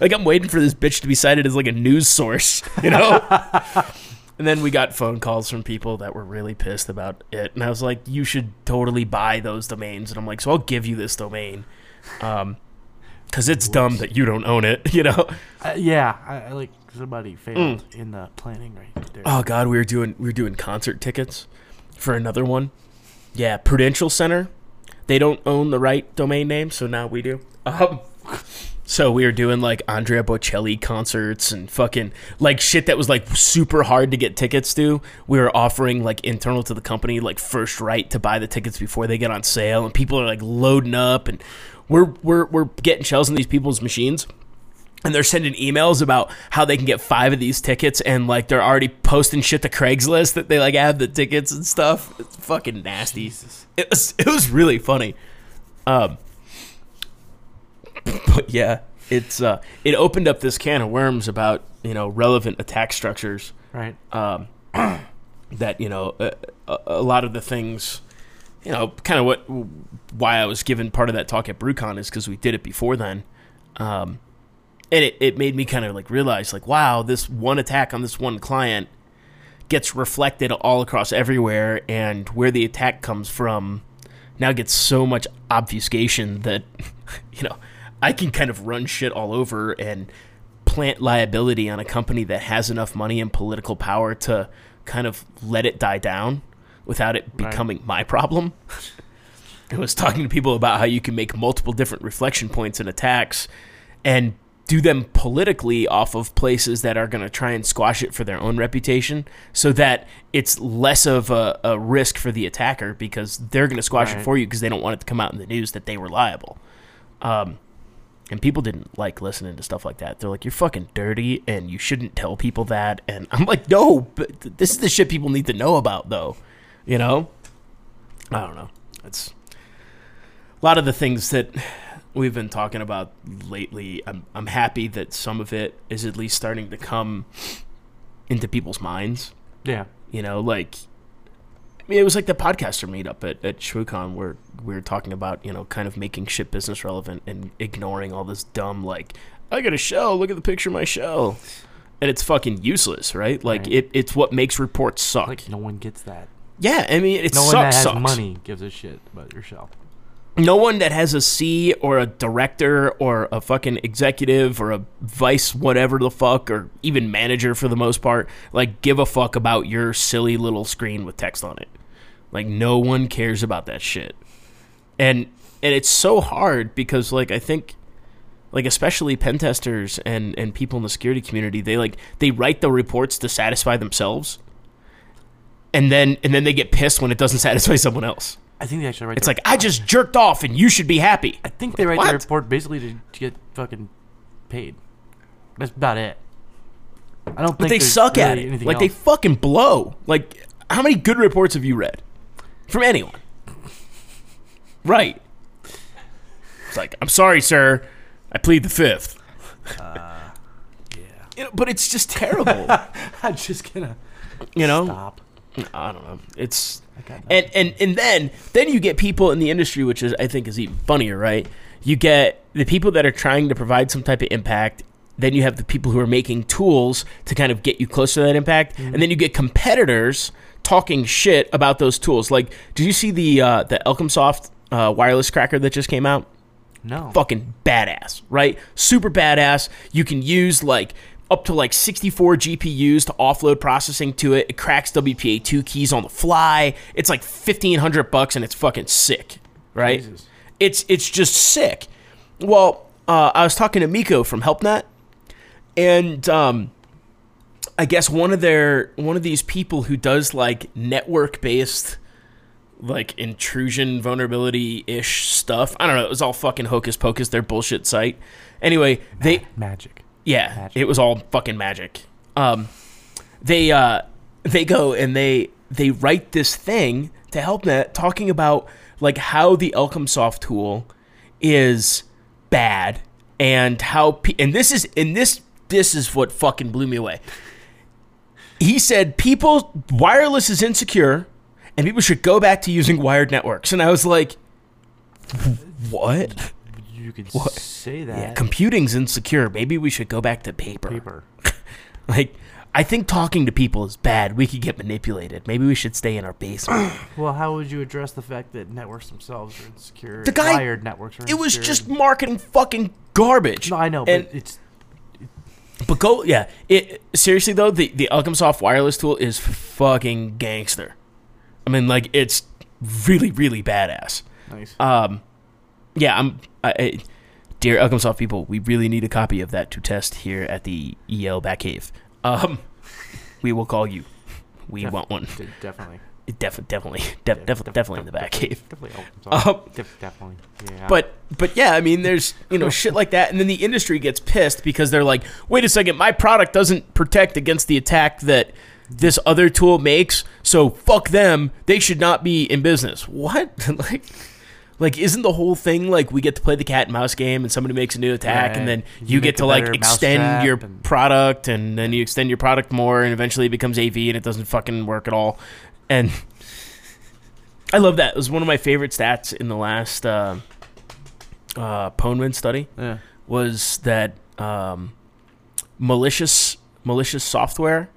Like I'm waiting for this bitch to be cited as like a news source, you know? And then we got phone calls from people that were really pissed about it. And I was like, you should totally buy those domains. And I'm like, so I'll give you this domain. Um, because it's dumb that you don't own it, you know? Uh, yeah, I, I like somebody failed mm. in the planning right there. Oh, God, we were doing we were doing concert tickets for another one. Yeah, Prudential Center. They don't own the right domain name, so now we do. Um, So we were doing, like, Andrea Bocelli concerts and fucking, like, shit that was, like, super hard to get tickets to. We were offering, like, internal to the company, like, first right to buy the tickets before they get on sale. And people are, like, loading up. And we're we're we're getting shells in these people's machines. And they're sending emails about how they can get five of these tickets. And, like, they're already posting shit to Craigslist that they, like, have the tickets and stuff. It's fucking nasty. Jesus. It was, it was really funny. Um. But yeah, it's uh, it opened up this can of worms about, you know, relevant attack structures, right? Um, that, you know, a, a lot of the things, you know, kind of what why I was given part of that talk at BrewCon is because we did it before then, um, and it, it made me kind of like realize like, wow, this one attack on this one client gets reflected all across everywhere, and where the attack comes from now gets so much obfuscation that, you know, I can kind of run shit all over and plant liability on a company that has enough money and political power to kind of let it die down without it becoming right. my problem. I was talking to people about how you can make multiple different reflection points and attacks and do them politically off of places that are going to try and squash it for their own reputation so that it's less of a, a risk for the attacker because they're going to squash right. it for you because they don't want it to come out in the news that they were liable. Um, And people didn't like listening to stuff like that. They're like, you're fucking dirty, and you shouldn't tell people that. And I'm like, no, but th- this is the shit people need to know about, though. You know? I don't know. It's a lot of the things that we've been talking about lately. I'm, I'm happy that some of it is at least starting to come into people's minds. Yeah. You know, like, I mean, it was like the podcaster meetup at, at ShrewiCon where we were talking about, you know, kind of making shit business relevant and ignoring all this dumb, like, I got a shell, look at the picture of my shell. And it's fucking useless, right? Like, right. It, it's what makes reports suck. Like, no one gets that. Yeah, I mean, it sucks. No one that has sucks. money gives a shit about your shell. No one that has a C or a director or a fucking executive or a vice whatever the fuck or even manager for the most part, like, give a fuck about your silly little screen with text on it. Like, no one cares about that shit. And and it's so hard because, like, I think, like, especially pen testers and, and people in the security community, they, like, they write the reports to satisfy themselves. And then and then they get pissed when it doesn't satisfy someone else. I think they actually write. It's like, report. I just jerked off, and you should be happy. I think they write what? the report basically to, to get fucking paid. That's about it. I don't. But think they suck really at it. Like else. They fucking blow. Like, how many good reports have you read from anyone? Right. It's like, I'm sorry, sir. I plead the fifth. Uh, yeah. You know, but it's just terrible. I'm just gonna. You know. Stop. I don't know. It's and, and and then then you get people in the industry, which is I think is even funnier, right? You get the people that are trying to provide some type of impact. Then you have the people who are making tools to kind of get you closer to that impact, mm-hmm. and then you get competitors talking shit about those tools. Like, did you see the uh, the Elcomsoft uh, wireless cracker that just came out? No, fucking badass, right? Super badass. You can use like. Up to like sixty-four G P Us to offload processing to it. It cracks W P A two keys on the fly. It's like fifteen hundred bucks and it's fucking sick, right? Jesus. It's it's just sick. Well, uh, I was talking to Miko from HelpNet, and um, I guess one of their one of these people who does like network based like intrusion vulnerability ish stuff. I don't know. It was all fucking hocus pocus. Their bullshit site. Anyway, Mag- they magic. Yeah, magic. It was all fucking magic. Um, they uh, they go and they they write this thing to HelpNet talking about like how the Elcomsoft tool is bad and how pe- and this is and this this is what fucking blew me away. He said people wireless is insecure and people should go back to using wired networks. And I was like, what? You could what? Say that. Yeah, computing's insecure. Maybe we should go back to paper. Paper. Like, I think talking to people is bad. We could get manipulated. Maybe we should stay in our basement. Well, how would you address the fact that networks themselves are insecure? The guy, wired networks are insecure. It was just marketing fucking garbage. No, I know, and, but it's... But go, yeah. It, seriously, though, the, the Elcomsoft wireless tool is fucking gangster. I mean, like, it's really, really badass. Nice. Um, yeah, I'm... I, I, dear Elcomsoft people, we really need a copy of that to test here at the E L Batcave. Um, we will call you. We Def- want one. De- definitely. Def- definitely. De- def- def- definitely in the Batcave. Definitely. Um, def- definitely. Yeah. But, but yeah, I mean, there's, you know, shit like that. And then the industry gets pissed because they're like, wait a second, my product doesn't protect against the attack that this other tool makes, so fuck them. They should not be in business. What? like... Like, isn't the whole thing, like, we get to play the cat and mouse game and somebody makes a new attack, yeah, and then you, you get to, like, extend your and... product, and then you extend your product more, and eventually it becomes A V, and it doesn't fucking work at all. And I love that. It was one of my favorite stats in the last uh, uh, Poneman study, yeah. was that um, malicious malicious software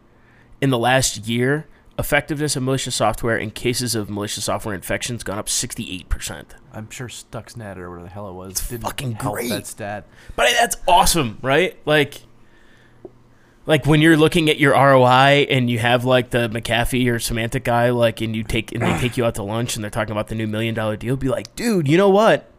in the last year, effectiveness of malicious software in cases of malicious software infections gone up sixty-eight percent. I'm sure Stuxnet or whatever the hell it was it's didn't fucking help great. That stat. But that's awesome, right? Like, like when you're looking at your R O I and you have like the McAfee or Symantec guy, like, and you take and they take you out to lunch and they're talking about the new million dollar deal, be like, dude, you know what?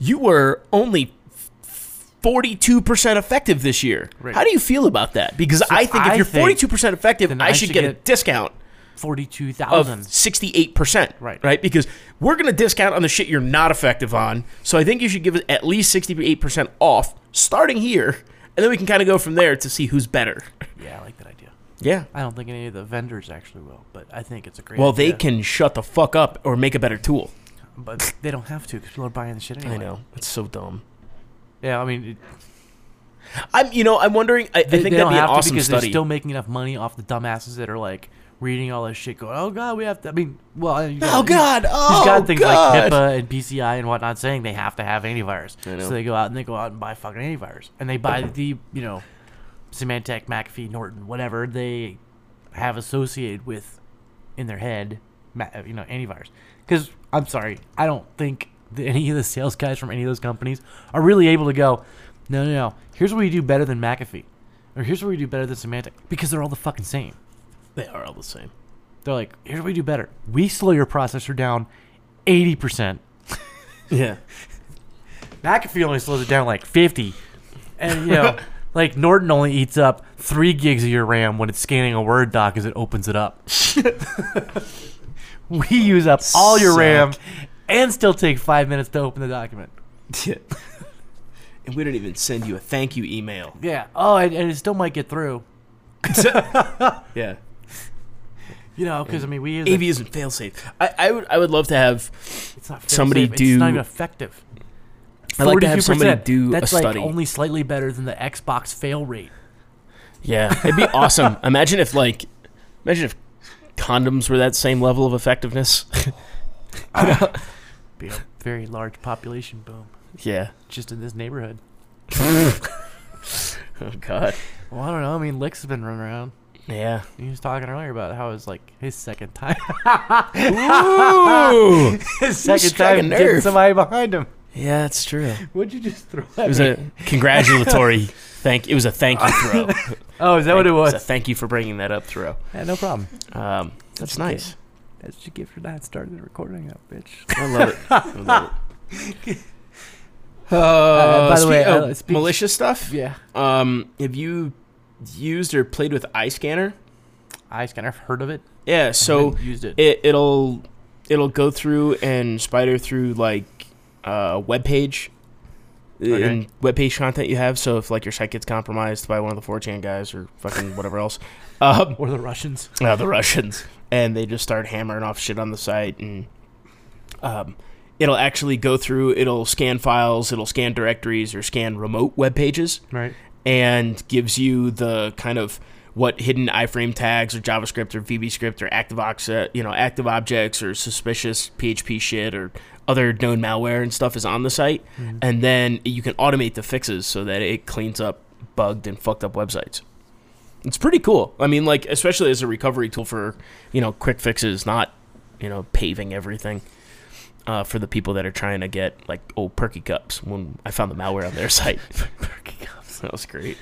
You were only forty-two percent effective this year. Right. How do you feel about that? Because so I think if you're forty-two percent effective, I, I should, should get, get a discount forty-two thousand of sixty-eight percent, right? Right? Because we're going to discount on the shit you're not effective on. So I think you should give it at least sixty-eight percent off starting here, and then we can kind of go from there to see who's better. Yeah, I like that idea. Yeah. I don't think any of the vendors actually will, but I think it's a great well, idea. Well, they can shut the fuck up or make a better tool. But they don't have to because people are buying the shit anyway. I know. It's so dumb. Yeah, I mean, I'm you know I'm wondering. I, they, I think that'd be an awesome because study. They're still making enough money off the dumbasses that are like reading all this shit, going, "Oh God, we have to." I mean, well, you got, oh God, you, oh you've got things God. like HIPAA and P C I and whatnot saying they have to have antivirus, so they go out and they go out and buy fucking antivirus, and they buy the you know, Symantec, McAfee, Norton, whatever they have associated with in their head, you know, antivirus. Because I'm sorry, I don't think. Any of the sales guys from any of those companies are really able to go, no, no, no, here's what we do better than McAfee. Or here's what we do better than Symantec. Because they're all the fucking same. They are all the same. They're like, here's what we do better. We slow your processor down eighty percent. Yeah. McAfee only slows it down like fifty. And, you know, like Norton only eats up three gigs of your RAM when it's scanning a Word doc as it opens it up. We use up all your Suck. RAM and still take five minutes to open the document. Yeah. And we don't even send you a thank you email. Yeah. Oh, and, and it still might get through. Yeah. You know, because, I mean, we... A V isn't fail-safe. I, I, would, I would love to have it's not somebody do... It's not even effective. I like to have somebody do a study. That's, like, only slightly better than the Xbox fail rate. Yeah. It'd be awesome. Imagine if, like... Imagine if condoms were that same level of effectiveness. Uh, be a very large population boom. Yeah. Just in this neighborhood. Oh, God. Well, I don't know. I mean, Lick's been running around. Yeah. He was talking earlier about how it was, like, his second time. Ooh! His second time getting somebody behind him. Yeah, that's true. What'd you just throw at me? It was me? a congratulatory thank. It was a thank you throw. Oh, is that thank, what it was? It was a thank you for bringing that up throw. Yeah, no problem. Um, That's nice. Kid. That's what you get for not starting the recording up, bitch. I love it. I love it. uh, uh, by the way, uh, malicious stuff? Yeah. Um, have you used or played with iScanner? iScanner, I've heard of it. Yeah, so used it. It, it'll it'll go through and spider through like a uh, web page okay. and web page content you have. So if like your site gets compromised by one of the four chan guys or fucking whatever else, um, or the Russians, uh, the Russians, and they just start hammering off shit on the site, and um, it'll actually go through, it'll scan files, it'll scan directories, or scan remote web pages, right? And gives you the kind of what hidden iframe tags or JavaScript or VBScript or active oxe- you know, active objects or suspicious P H P shit or other known malware and stuff is on the site. Mm-hmm. And then you can automate the fixes so that it cleans up bugged and fucked up websites. It's pretty cool. I mean, like, especially as a recovery tool for, you know, quick fixes, not, you know, paving everything. Uh, for the people that are trying to get, like, old Perky Cups. When I found the malware on their site. Perky Cups. That was great.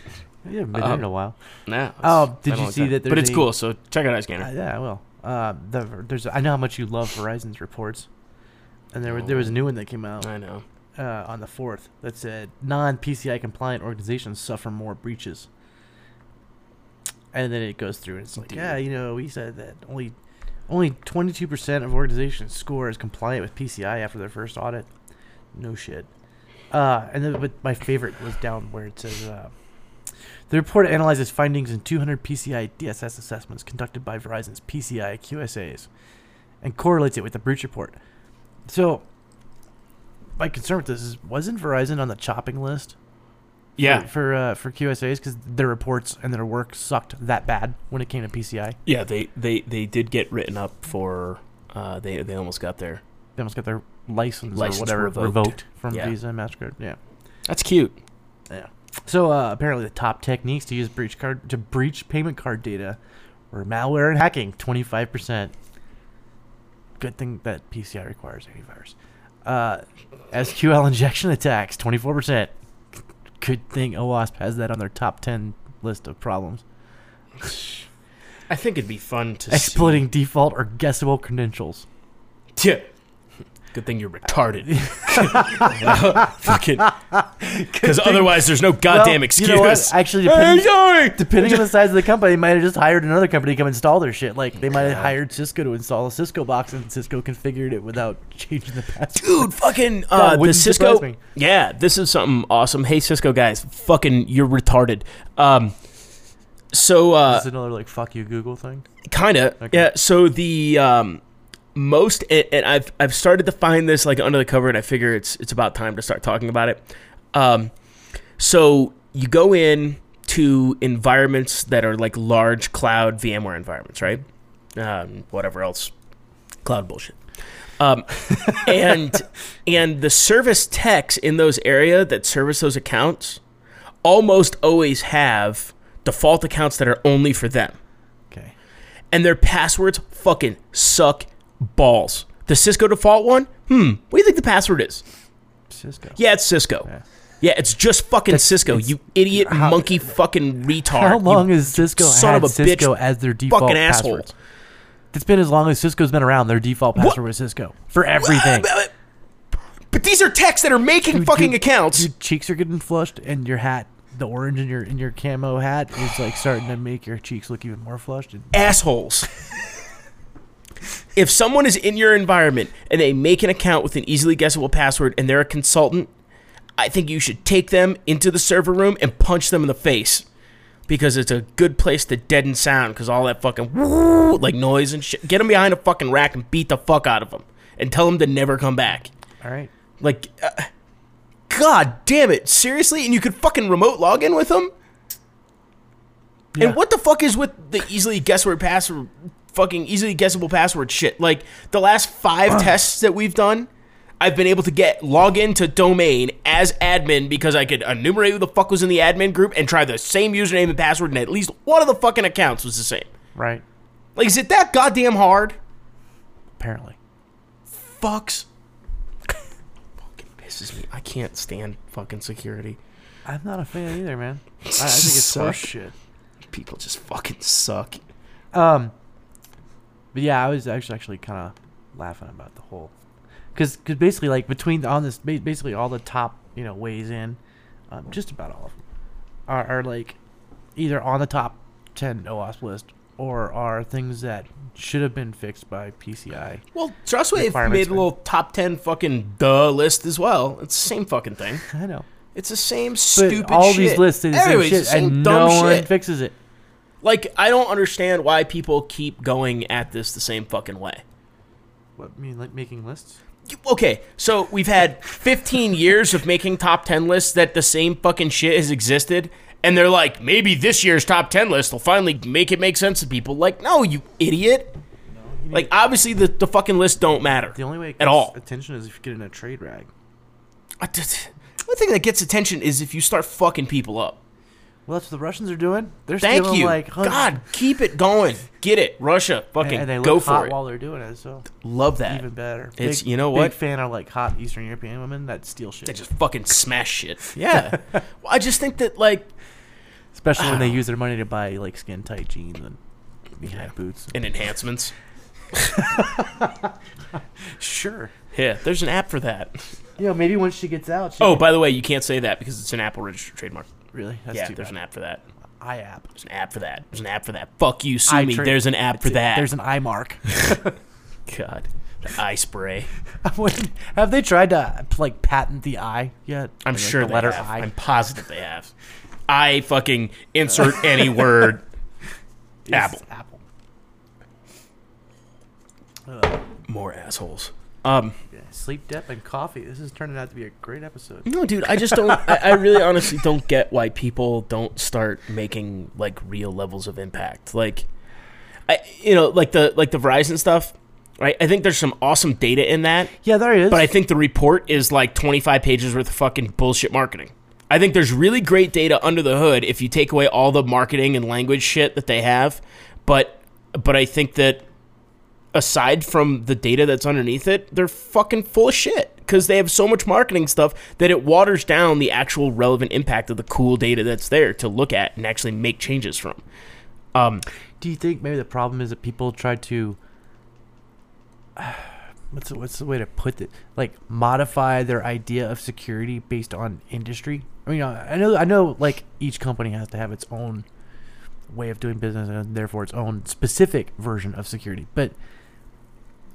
You haven't been um, there in a while. No. Oh, did you see time. that? There's but it's any, cool. So check out iScanner. Uh, yeah, I will. Uh, the, there's. I know how much you love Verizon's reports, and there oh. was there was a new one that came out. I know. Uh, on the fourth, that said non-P C I compliant organizations suffer more breaches, and then it goes through and it's like, Dude. yeah, you know, we said that only only twenty-two percent of organizations score as compliant with P C I after their first audit. No shit. Uh, and then, but my favorite was down where it says. Uh, The report analyzes findings in two hundred P C I D S S assessments conducted by Verizon's P C I Q S As and correlates it with the breach report. So, my concern with this is, wasn't Verizon on the chopping list? Yeah. For for, uh, for Q S As, because their reports and their work sucked that bad when it came to P C I? Yeah, they, they, they did get written up for, uh, they they almost got their... They almost got their license, license or whatever revoked, revoked from yeah. Visa and MasterCard. Yeah. That's cute. Yeah. So uh, apparently, the top techniques to use breach card to breach payment card data were malware and hacking, twenty-five percent. Good thing that P C I requires antivirus. Uh, S Q L injection attacks, twenty-four percent. Good thing OWASP has that on their top ten list of problems. I think it'd be fun to exploiting see. default or guessable credentials. Yeah. Good thing you're retarded. Because otherwise there's no goddamn well, excuse. You know what? Actually, depending, hey, depending on the size of the company, they might have just hired another company to come install their shit. Like, they might have hired Cisco to install a Cisco box, and Cisco configured it without changing the password. Dude, fucking uh, the Cisco. Yeah, this is something awesome. Hey, Cisco guys, fucking you're retarded. Um, so uh, is this another, like, fuck you Google thing? Kind of. Okay. Yeah, so the... Um, Most and I've I've started to find this like under the cover, and I figure it's it's about time to start talking about it. Um, so you go in to environments that are like large cloud VMware environments, right? Um, whatever else, cloud bullshit. Um, and and the service techs in those area that service those accounts almost always have default accounts that are only for them. Okay, and their passwords fucking suck. Balls. The Cisco default one? Hmm. What do you think the password is? Cisco. Yeah, it's Cisco. Yeah, yeah it's just fucking That's, Cisco, you idiot, how, monkey fucking retard. How long has Cisco son had of a Cisco bitch, as their default fucking asshole. Password? It's been as long as Cisco's been around. Their default password what? was Cisco. For everything. But these are techs that are making dude, fucking dude, accounts. Your cheeks are getting flushed, and your hat, the orange in your, in your camo hat, is like starting to make your cheeks look even more flushed. And assholes. If someone is in your environment and they make an account with an easily guessable password and they're a consultant, I think you should take them into the server room and punch them in the face, because it's a good place to deaden sound, because all that fucking woo, like noise and shit. Get them behind a fucking rack and beat the fuck out of them and tell them to never come back. All right. Like, uh, God damn it. Seriously? And you could fucking remote log in with them? Yeah. And what the fuck is with the easily guessword password? Fucking easily guessable password shit. Like, the last five uh. tests that we've done, I've been able to get log into domain as admin because I could enumerate who the fuck was in the admin group and try the same username and password, and at least one of the fucking accounts was the same. Right. Like, is it that goddamn hard? Apparently. Fucks. Fucking pisses me. I can't stand fucking security. I'm not a fan either, man. I, I think it's horse shit. People just fucking suck. Um... But yeah, I was actually actually kind of laughing about the whole, because because basically like between on this basically all the top you know ways in, um, just about all of them are, are like either on the top ten OWASP list or are things that should have been fixed by P C I. Well, Trustwave made a little top ten fucking duh list as well. It's the same fucking thing. I know. It's the same stupid all shit. All these lists are the Everybody's same shit, the same and dumb no shit. One fixes it. Like, I don't understand why people keep going at this the same fucking way. What, you mean, like making lists? Okay, so we've had fifteen years of making top ten lists that the same fucking shit has existed, and they're like, maybe this year's top ten list will finally make it make sense to people. Like, no, you idiot. No, you like, obviously, the, the fucking lists don't matter. The only way it gets at all. attention is if you get in a trade rag. I just, one thing that gets attention is if you start fucking people up. Well, that's what the Russians are doing. They're Thank stealing, you. Like, God, keep it going. Get it. Russia, fucking and, and they go look for hot it. While they're doing it, so love that. Even better. It's big, you know what? Big fan of like hot Eastern European women that steal shit. They just fucking smash shit. Yeah. Well, I just think that like, especially uh, when they use their money to buy like skin tight jeans and yeah, boots and, and enhancements. Sure. Yeah, there's an app for that. You know, maybe once she gets out. She oh, can... by the way, you can't say that because it's an Apple registered trademark. Really? That's yeah, too there's bad. An app for that. iApp. There's an app for that. There's an app for that. Fuck you, sue I me. Tra- there's an app for that. There's an iMark. God. The eye spray. Have they tried to like patent the eye yet? I'm like, sure the they letter have. I. I'm positive they have. I fucking insert any word. Apple. Apple. Uh, More assholes. Um. Sleep debt and coffee. This is turning out to be a great episode. No, dude, I just don't. I, I really, honestly, don't get why people don't start making like real levels of impact. Like, I, you know, like the like the Verizon stuff, right? I think there's some awesome data in that. Yeah, there is. But I think the report is like twenty-five pages worth of fucking bullshit marketing. I think there's really great data under the hood if you take away all the marketing and language shit that they have. But, but I think that. Aside from the data that's underneath it, they're fucking full of shit because they have so much marketing stuff that it waters down the actual relevant impact of the cool data that's there to look at and actually make changes from. Um, Do you think maybe the problem is that people try to uh, what's the, what's the way to put it? Like modify their idea of security based on industry. I mean, I know, I know, like each company has to have its own way of doing business and therefore its own specific version of security, but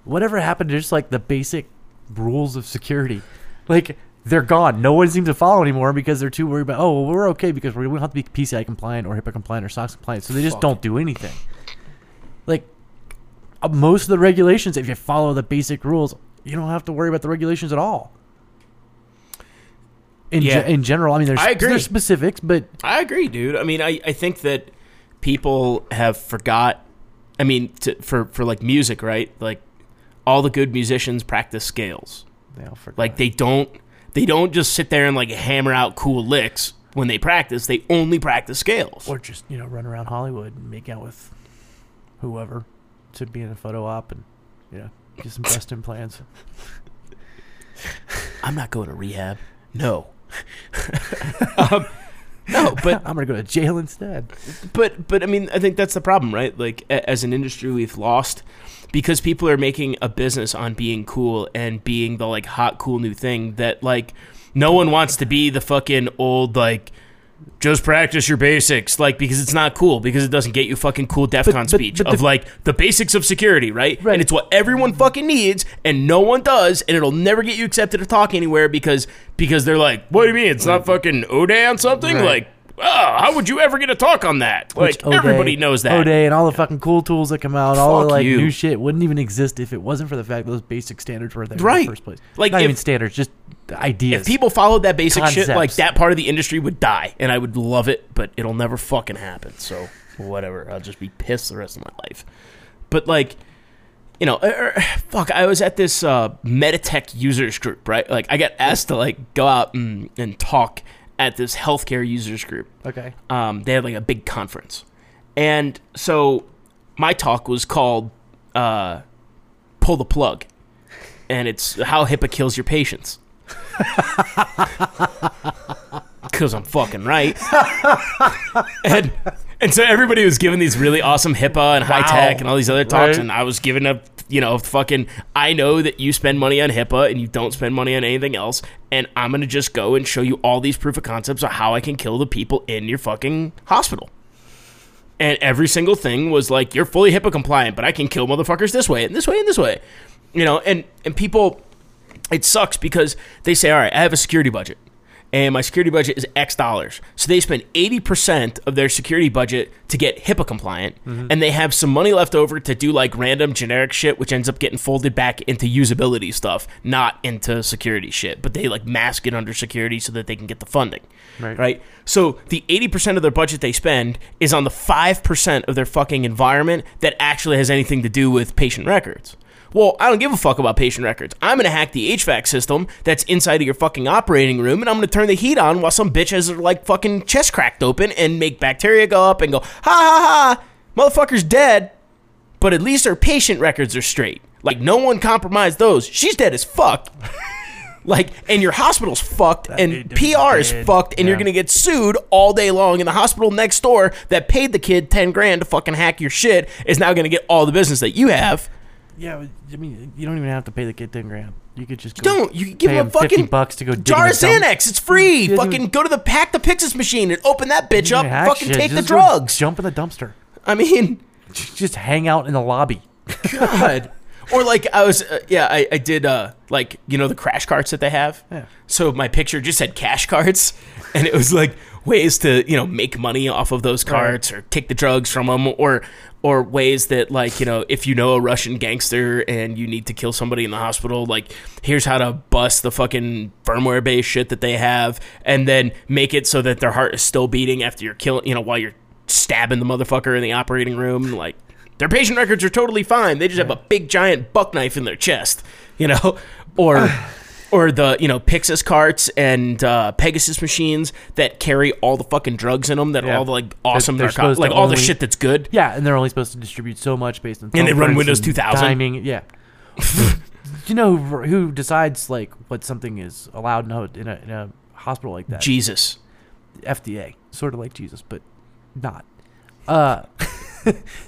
whatever happened to just, like, the basic rules of security? Like, they're gone. No one seems to follow anymore because they're too worried about, oh, well, we're okay because we don't have to be P C I compliant or HIPAA compliant or SOX compliant, so they just Fuck. don't do anything. Like, uh, most of the regulations, if you follow the basic rules, you don't have to worry about the regulations at all. In, yeah. ge- in general, I mean, there's, I agree. there's specifics, but... I agree, dude. I mean, I, I think that people have forgot... I mean, to, for, for, like, music, right? Like, all the good musicians practice scales. They all forgot. Like they don't, they don't just sit there and like hammer out cool licks when they practice. They only practice scales, or just you know run around Hollywood and make out with whoever to be in a photo op and you know do some breast implants. I'm not going to rehab. No. um, no, but I'm gonna go to jail instead. But but I mean I think that's the problem, right? Like a- as an industry we've lost. Because people are making a business on being cool and being the, like, hot, cool new thing that, like, no one wants to be the fucking old, like, just practice your basics, like, because it's not cool, because it doesn't get you fucking cool DEF CON speech but of, the, like, the basics of security, right? right? And it's what everyone fucking needs, and no one does, and it'll never get you accepted to talk anywhere because because they're like, what do you mean, it's not fucking O D A on something? Right. Like, oh, how would you ever get a talk on that? Like, O'Day, everybody knows that. O'Day and all the fucking cool tools that come out, Fuck all the like you. new shit wouldn't even exist if it wasn't for the fact that those basic standards were there right. in the first place. Like Not if, even standards, just ideas. If people followed that basic concepts. shit, like that part of the industry would die, and I would love it, but it'll never fucking happen. So whatever, I'll just be pissed the rest of my life. But like... You know, er, fuck, I was at this uh, Meditech users group, right? Like I got asked to like go out and, and talk at this healthcare users group. Okay. Um, they had like a big conference. And so my talk was called uh, Pull the Plug. And it's how HIPAA kills your patients. Because I'm fucking right. and and so everybody was giving these really awesome HIPAA and high wow. tech and all these other talks. Right. And I was giving a, you know, fucking, I know that you spend money on HIPAA and you don't spend money on anything else. And I'm going to just go and show you all these proof of concepts of how I can kill the people in your fucking hospital. And every single thing was like, you're fully HIPAA compliant, but I can kill motherfuckers this way and this way and this way. You know, and, and people, it sucks because they say, all right, I have a security budget. and my security budget is X dollars. So they spend eighty percent of their security budget to get HIPAA compliant, mm-hmm. and they have some money left over to do like random generic shit, which ends up getting folded back into usability stuff, not into security shit. But they like mask it under security so that they can get the funding, right? right? So the eighty percent of their budget they spend is on the five percent of their fucking environment that actually has anything to do with patient records. Well, I don't give a fuck about patient records. I'm going to hack the H V A C system that's inside of your fucking operating room, and I'm going to turn the heat on while some bitch has, like, fucking chest cracked open and make bacteria go up and go, ha, ha, ha, motherfucker's dead, but at least her patient records are straight. Like, no one compromised those. She's dead as fuck. Like, and your hospital's fucked, that and P R is fucked, and yeah. you're going to get sued all day long, and the hospital next door that paid the kid ten grand to fucking hack your shit is now going to get all the business that you have. Yeah, I mean, you don't even have to pay the kid ten grand. You could just go don't. You could give him a fucking bucks to go jar of Xanax. It's free. It fucking go to the pack the Pixis machine and open that bitch up. Fucking shit. Take just the drugs. Jump in the dumpster. I mean, just hang out in the lobby. God. Or like I was, uh, yeah, I, I did uh, like, you know, the crash carts that they have. Yeah. So my picture just had cash carts, and it was like ways to, you know, make money off of those carts, right. or take the drugs from them, or or ways that, like, you know, if you know a Russian gangster and you need to kill somebody in the hospital, like, here's how to bust the fucking firmware-based shit that they have, and then make it so that their heart is still beating after you're killing, you know, while you're stabbing the motherfucker in the operating room, like. Their patient records are totally fine. They just have a big, giant buck knife in their chest, you know, or or the, you know, Pixis carts and uh, Pegasus machines that carry all the fucking drugs in them that yeah. are all the, like, awesome, they're, they're narco- like, all only, the shit that's good. Yeah, and they're only supposed to distribute so much based on... And they run Windows two thousand. Timing, yeah. You know who decides, like, what something is allowed in a, in a, in a hospital like that? Jesus. F D A. Sort of like Jesus, but not. Uh...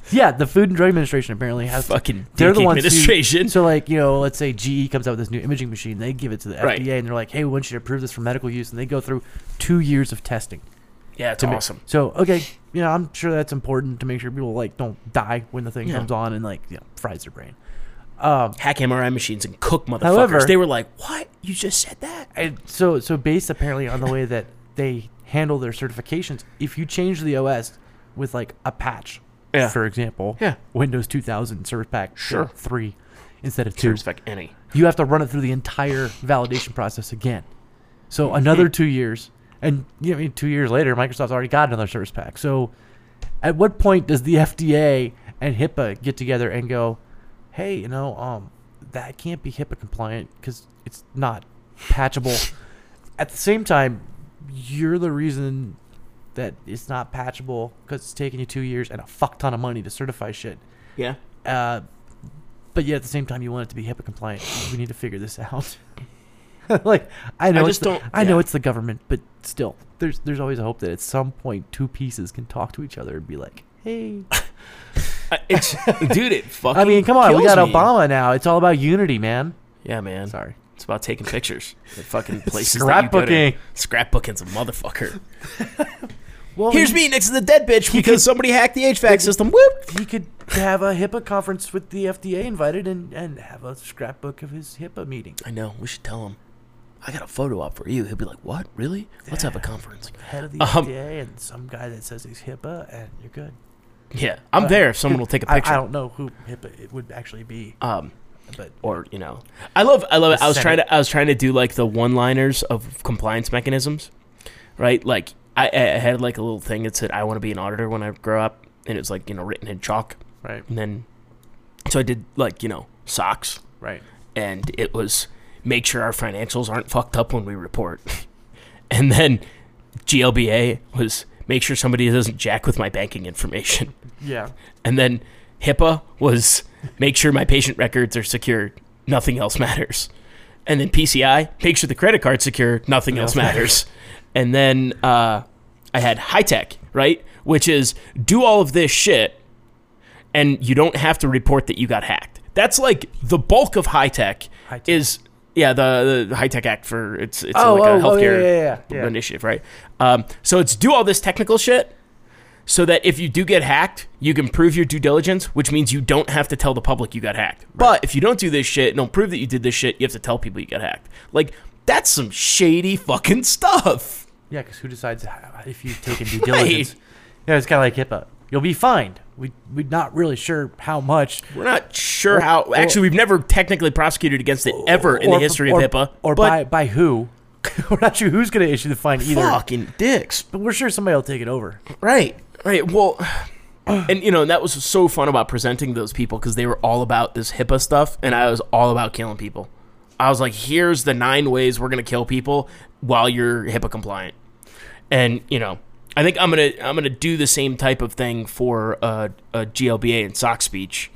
Yeah, the Food and Drug Administration apparently has fucking to, they're the ones administration. Who, so, like, you know, let's say G E comes out with this new imaging machine, they give it to the F D A, right. and they're like, "Hey, we want you to approve this for medical use," and they go through two years of testing. Yeah, it's awesome. Make, so, okay, you know, I'm sure that's important to make sure people like don't die when the thing yeah. comes on and like you know, fries their brain. Um, Hack M R I machines and cook motherfuckers. However, they were like, "What? You just said that?" I, so, so based apparently on the way that they handle their certifications, if you change the O S with like a patch. Yeah. For example, yeah. Windows two thousand Service Pack sure. three instead of two. Service Pack any. You have to run it through the entire validation process again. So mm-hmm. another two years, and you know, two years later, Microsoft's already got another Service Pack. So at what point does the F D A and HIPAA get together and go, hey, you know, um, that can't be HIPAA compliant because it's not patchable. At the same time, you're the reason... that it's not patchable because it's taking you two years and a fuck ton of money to certify shit. Yeah. Uh, but yet at the same time, you want it to be HIPAA compliant. We need to figure this out. Like I know, I, just it's don't, the, I yeah. know it's the government, but still, there's there's always a hope that at some point two pieces can talk to each other and be like, hey, it's, dude, it fucking. I mean, come on, we got me. Obama now. It's all about unity, man. Yeah, man. Sorry. It's about taking pictures at fucking places. Scrapbooking. Scrapbooking's a motherfucker. Well, here's he, me next to the dead bitch because could, somebody hacked the H V A C could, system. Whoop. He could have a HIPAA conference with the F D A invited and, and have a scrapbook of his HIPAA meeting. I know. We should tell him. I got a photo op for you. He'll be like, what? Really? Yeah. Let's have a conference. Like head of the um, F D A and some guy that says he's HIPAA and you're good. Yeah. I'm uh, there if someone will take a picture. I, I don't know who HIPAA it would actually be. Um. But or you know, I love, I love it. I was trying to, I was trying to do like the one-liners of compliance mechanisms, right? Like I, I had like a little thing that said I want to be an auditor when I grow up, and it was like you know written in chalk, right? And then, so I did like you know socks, right? And it was make sure our financials aren't fucked up when we report, and then G L B A was make sure somebody doesn't jack with my banking information, yeah, and then. HIPAA was make sure my patient records are secure. Nothing else matters. And then P C I, make sure the credit card's secure. Nothing else matters. And then uh, I had high tech, right? Which is do all of this shit and you don't have to report that you got hacked. That's like the bulk of high tech is, yeah, the, the High Tech Act for it's it's oh, like oh, a healthcare oh, yeah, yeah, yeah. initiative, right? Um, so it's do all this technical shit. So that if you do get hacked, you can prove your due diligence, which means you don't have to tell the public you got hacked. Right. But if you don't do this shit and don't prove that you did this shit, you have to tell people you got hacked. Like, That's some shady fucking stuff. Yeah, because who decides if you've taken due diligence? Right. Yeah, it's kind of like HIPAA. You'll be fined. We, we're not really sure how much. We're not sure or, how. Actually, or, we've never technically prosecuted against it ever in or, the history or, of HIPAA. Or but, by, by who. We're not sure who's going to issue the fine either. Fucking dicks. But we're sure somebody will take it over. Right. Right. Well, and, you know, that was so fun about presenting those people because they were all about this HIPAA stuff, and I was all about killing people. I was like, here's the nine ways we're going to kill people while you're HIPAA compliant. And, you know, I think I'm going to I'm gonna do the same type of thing for uh, a G L B A and sock speech,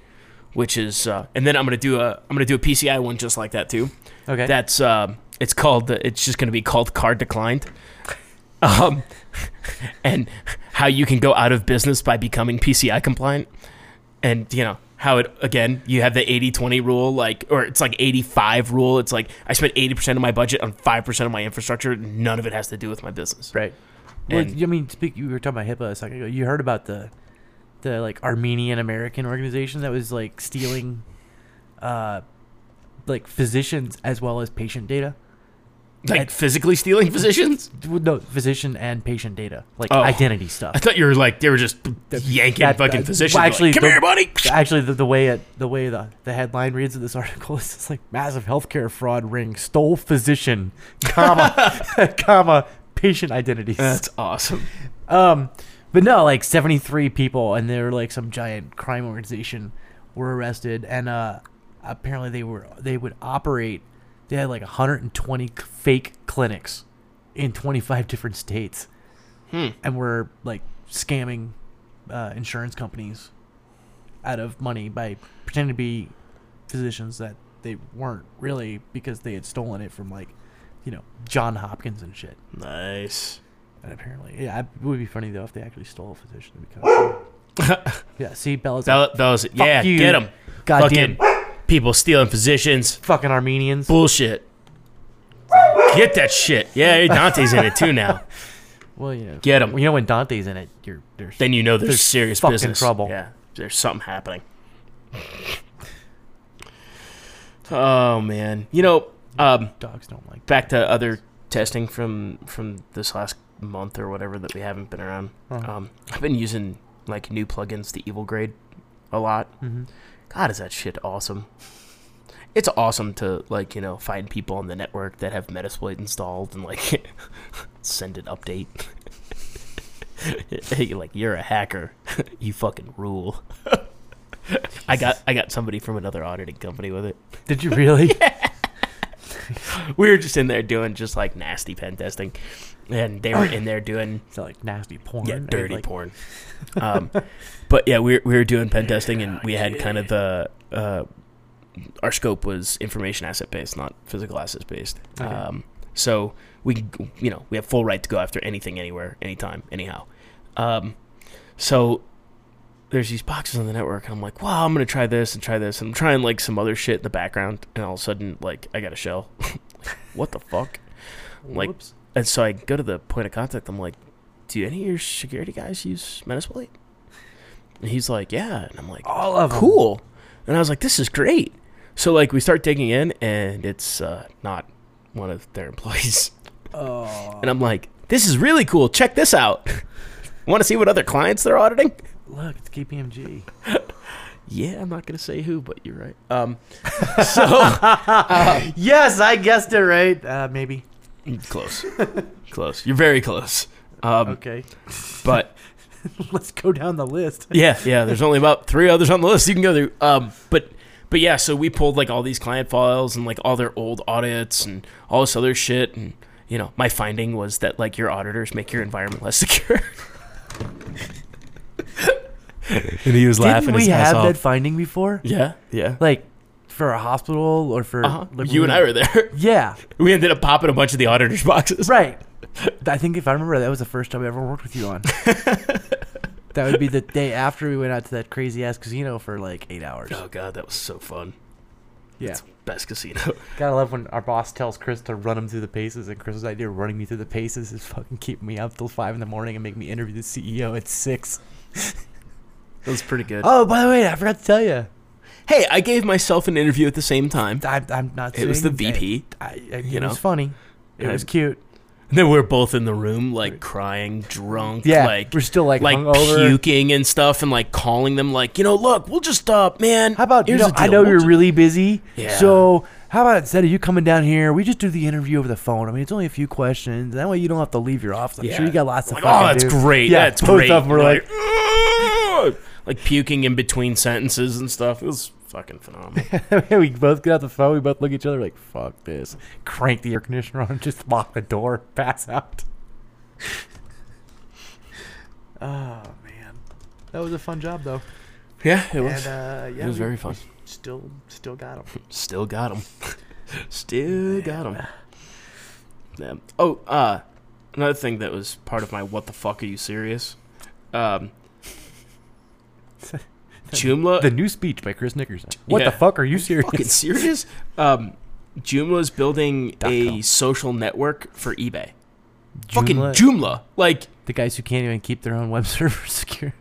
which is uh, – and then I'm going to do a I'm going to do a P C I one just like that too. Okay. That's uh, – It's called. It's just going to be called Card Declined, um, and how you can go out of business by becoming P C I compliant, and you know how it again. You have the eighty twenty rule, like or it's like eighty-five rule. It's like I spent eighty percent of my budget on five percent of my infrastructure. None of it has to do with my business, right? And, well, I mean, speak. You were talking about HIPAA a second ago. You heard about the the like Armenian American organization that was like stealing, uh, like physicians as well as patient data. Like I'd, physically stealing physicians? No, physician and patient data, like oh. identity stuff. I thought you were like they were just the, yanking that, fucking that, physicians. Well, actually, like, come the, here, buddy. Actually, the, the way it, the way the, the headline reads of this article is it's like massive healthcare fraud ring stole physician, comma, comma patient identities. That's awesome. Um, but no, like seventy-three people, and they were like some giant crime organization were arrested, and uh, apparently they were they would operate. They had like one hundred twenty fake clinics in twenty-five different states, hmm. and were like scamming uh, insurance companies out of money by pretending to be physicians that they weren't really because they had stolen it from like, you know, John Hopkins and shit. Nice. And apparently, yeah, it would be funny though if they actually stole a physician to become. yeah. See, Bella's. Bella, like, Bella's. Yeah, you, get him. Goddamn. People stealing physicians. Fucking Armenians. Bullshit. Get that shit. Yeah, Dante's in it too now. Well, you know. Get him. You know when Dante's in it, you're, you're then you know there's serious fucking business. Trouble. Yeah, there's something happening. Oh man, you know, um, dogs don't like. Back to other testing from from this last month or whatever that we haven't been around. Uh-huh. Um, I've been using like new plugins to evil grade a lot. Mm-hmm. God, is that shit awesome? It's awesome to, like, you know, find people on the network that have Metasploit installed and, like, send an update. You're like, you're a hacker. You fucking rule. I got I got somebody from another auditing company with it. Did you really? Yeah. We were just in there doing just, like, nasty pen testing. And they were in there doing... So, like, nasty porn. Yeah, dirty like... porn. Um, but, yeah, we were, we were doing pen testing, and we had kind of the... Uh, our scope was information asset-based, not physical assets-based. Okay. Um, so, we, you know, we have full right to go after anything, anywhere, anytime, anyhow. Um, so, there's these boxes on the network, and I'm like, wow, I'm going to try this and try this. And I'm trying, like, some other shit in the background, and all of a sudden, like, I got a shell. What the fuck? Like... Whoops. And so I go to the point of contact. I'm like, do any of your security guys use Metasploit? And he's like, yeah. And I'm like, all of cool. Them. And I was like, this is great. So, like, we start digging in, and it's uh, not one of their employees. Oh. And I'm like, this is really cool. Check this out. Want to see what other clients they're auditing? Look, it's K P M G. Yeah, I'm not going to say who, but you're right. Um, so, uh, yes, I guessed it right. Uh, maybe. Close. Close. You're very close. Um, okay. But. Let's go down the list. yeah, yeah. There's only about three others on the list you can go through. Um, but, but yeah, so we pulled like all these client files and like all their old audits and all this other shit. And, you know, my finding was that like your auditors make your environment less secure. And he was laughing his ass off. Didn't we have that finding before? Yeah, yeah. Like. For a hospital or for... Uh-huh. You and I were there. Yeah. We ended up popping a bunch of the auditor's boxes. Right. I think if I remember, that was the first time I ever worked with you on. That would be the day after we went out to that crazy-ass casino for like eight hours. Oh, God. That was so fun. Yeah. It's the best casino. Gotta love when our boss tells Chris to run him through the paces, and Chris's idea of running me through the paces is fucking keeping me up till five in the morning and make me interview the C E O at six. That was pretty good. Oh, by the way, I forgot to tell you. hey, I gave myself an interview at the same time. I, I'm not. It was the V P. I, I, I, you it know? was funny. It and was cute. And then we're both in the room, like, crying, drunk, yeah, like, we're still, like, like puking and stuff, and, like, calling them, like, you know, look, we'll just stop, man. How about, you know, I know we'll you're just... really busy, yeah. so how about instead of you coming down here, we just do the interview over the phone. I mean, it's only a few questions. That way you don't have to leave your office. I'm yeah. sure you got lots of like, fucking oh, that's do. great. Yeah, that's both great. Both of them were like, like, like, puking in between sentences and stuff. It was fucking phenomenal. We both get out the phone, we both look at each other like, fuck this. Crank the air conditioner on, just lock the door, pass out. Oh, man. That was a fun job, though. Yeah, it and, was. Uh, yeah, it was very fun. Still still got him. Still got him. Still got him. Yeah. Oh, uh, another thing that was part of my what the fuck are you serious? Um... Joomla, the new speech by Chris Nickerson. What yeah. the fuck are you serious? Are you fucking serious? Um, Joomla's building a com. social network for eBay. Joomla, fucking Joomla, like the guys who can't even keep their own web server secure.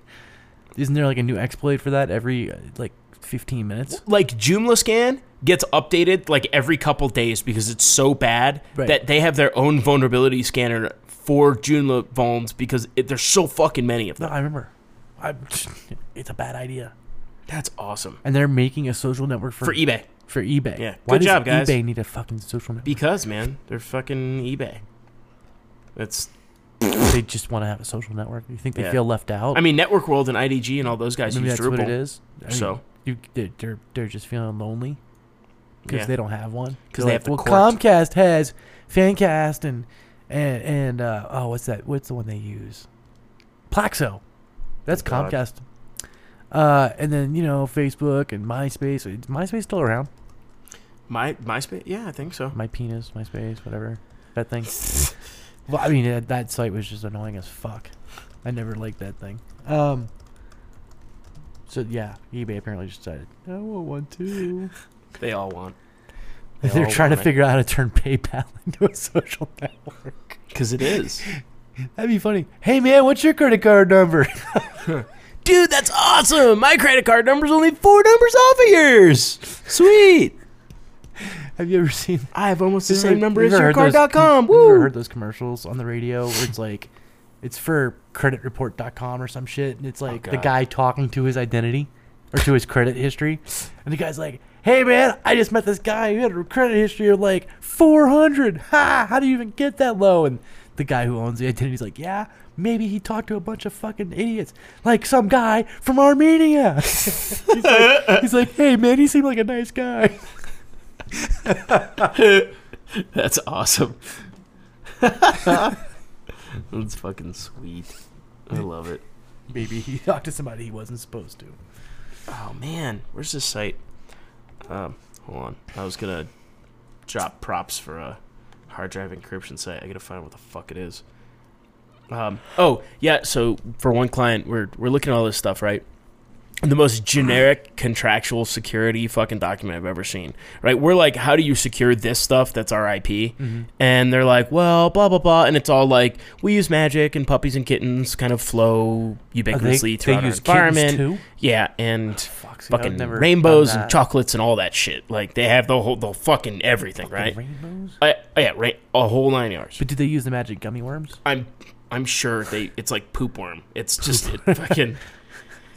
Isn't there like a new exploit for that every like fifteen minutes? Like Joomla scan gets updated like every couple days because it's so bad right. that they have their own vulnerability scanner for Joomla vulns because it, there's so fucking many of them. No, I remember. I, it's a bad idea. That's awesome. And they're making a social network for, for eBay. For eBay. Yeah. Why Good does job, guys. eBay need a fucking social network? Because, man, they're fucking eBay. That's. They just want to have a social network. You think they yeah. feel left out? I mean, Network World and I D G and all those guys Maybe use that's Drupal. That's what it is. I mean, so you, they're they're just feeling lonely because yeah. they don't have one. Because they like, have to well, court. Comcast has Fancast and and and uh, oh, what's that? What's the one they use? Plaxo. That's God. Comcast. Uh, and then, you know, Facebook and MySpace. Is MySpace still around? My MySpace? Yeah, I think so. My penis, MySpace, whatever. That thing. Well, I mean, that, that site was just annoying as fuck. I never liked that thing. Um. So, yeah, eBay apparently just decided, I want one too. They all want. They They're all trying want to it. figure out how to turn PayPal into a social network. Because it is. That'd be funny. Hey, man, what's your credit card number? Dude, that's awesome. My credit card number's only four numbers off of yours. Sweet. Have you ever seen... I have almost the same number as your card dot com. Woo. Have you ever heard those commercials on the radio where it's like, it's for credit report dot com or some shit, and it's like oh, the guy talking to his identity or to his credit history, and the guy's like, hey, man, I just met this guy who had a credit history of like four hundred. Ha! How do you even get that low? And... the guy who owns the identity is like, yeah, maybe he talked to a bunch of fucking idiots, like some guy from Armenia. he's, like, he's like, hey, man, he seemed like a nice guy. That's awesome. That's fucking sweet. I love it. Maybe he talked to somebody he wasn't supposed to. Oh, man. Where's this site? Um, hold on. I was going to drop props for a... hard drive encryption site. I gotta find out what the fuck it is. Um, oh yeah, so for one client, we're we're looking at all this stuff, right? The most generic contractual security fucking document I've ever seen, right? We're like, how do you secure this stuff that's our I P? Mm-hmm. And they're like, well, blah blah blah, and it's all like, we use magic and puppies and kittens kind of flow ubiquitously they, throughout they our environment. Too? Yeah, and oh, fuck, see, fucking rainbows and chocolates and all that shit. Like they have the whole, the fucking everything, fucking right? Rainbows? I, I, yeah, right, a whole nine yards. But do they use the magic gummy worms? I'm, I'm sure they. It's like poop worm. It's poop. just it fucking.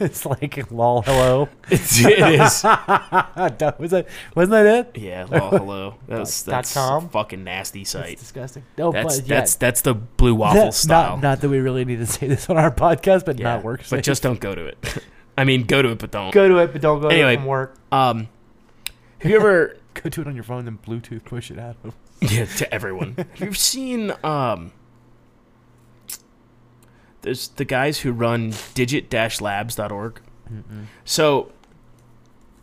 It's like, lol, hello. It's, it is. Was that, wasn't that it? Yeah, lol, hello. That's, that's a fucking nasty site. That's disgusting. No, that's, but, yeah. that's, that's the blue waffle that, style. Not, not that we really need to say this on our podcast, but yeah, not work safe. But just don't go to it. I mean, go to it, but don't. Go to it, but don't go anyway, to it from work. Um, have you ever... go to it on your phone, then Bluetooth push it out of yeah, to everyone. Have you ever seen... Um, there's the guys who run digit dash labs dot org. Mm-mm. So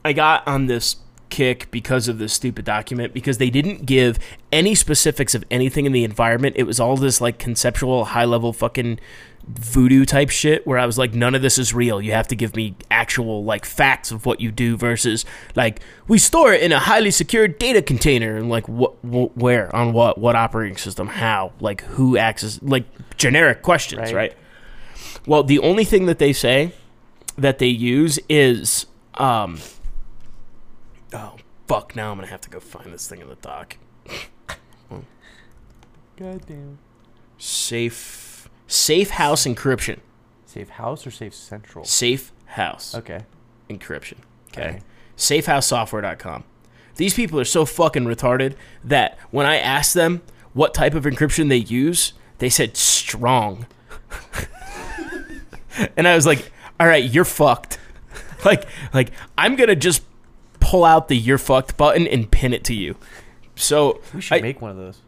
I got on this kick because of this stupid document, because they didn't give any specifics of anything in the environment. It was all this like conceptual high-level fucking voodoo type shit where I was like, none of this is real. You have to give me actual like facts of what you do versus like, we store it in a highly secured data container. And like, what, wh- where, on what, what operating system, how, like who access, like generic questions, right? right? Well, the only thing that they say that they use is um, oh, fuck, now I'm going to have to go find this thing in the dock. Goddamn. Safe. Safe house encryption. Safe house or safe central? Safe house. Okay. Encryption. Okay. Okay. safe house software dot com. These people are so fucking retarded that when I asked them what type of encryption they use, they said strong. And I was like, all right, you're fucked. Like, like I'm going to just pull out the you're fucked button and pin it to you. So we should I, make one of those.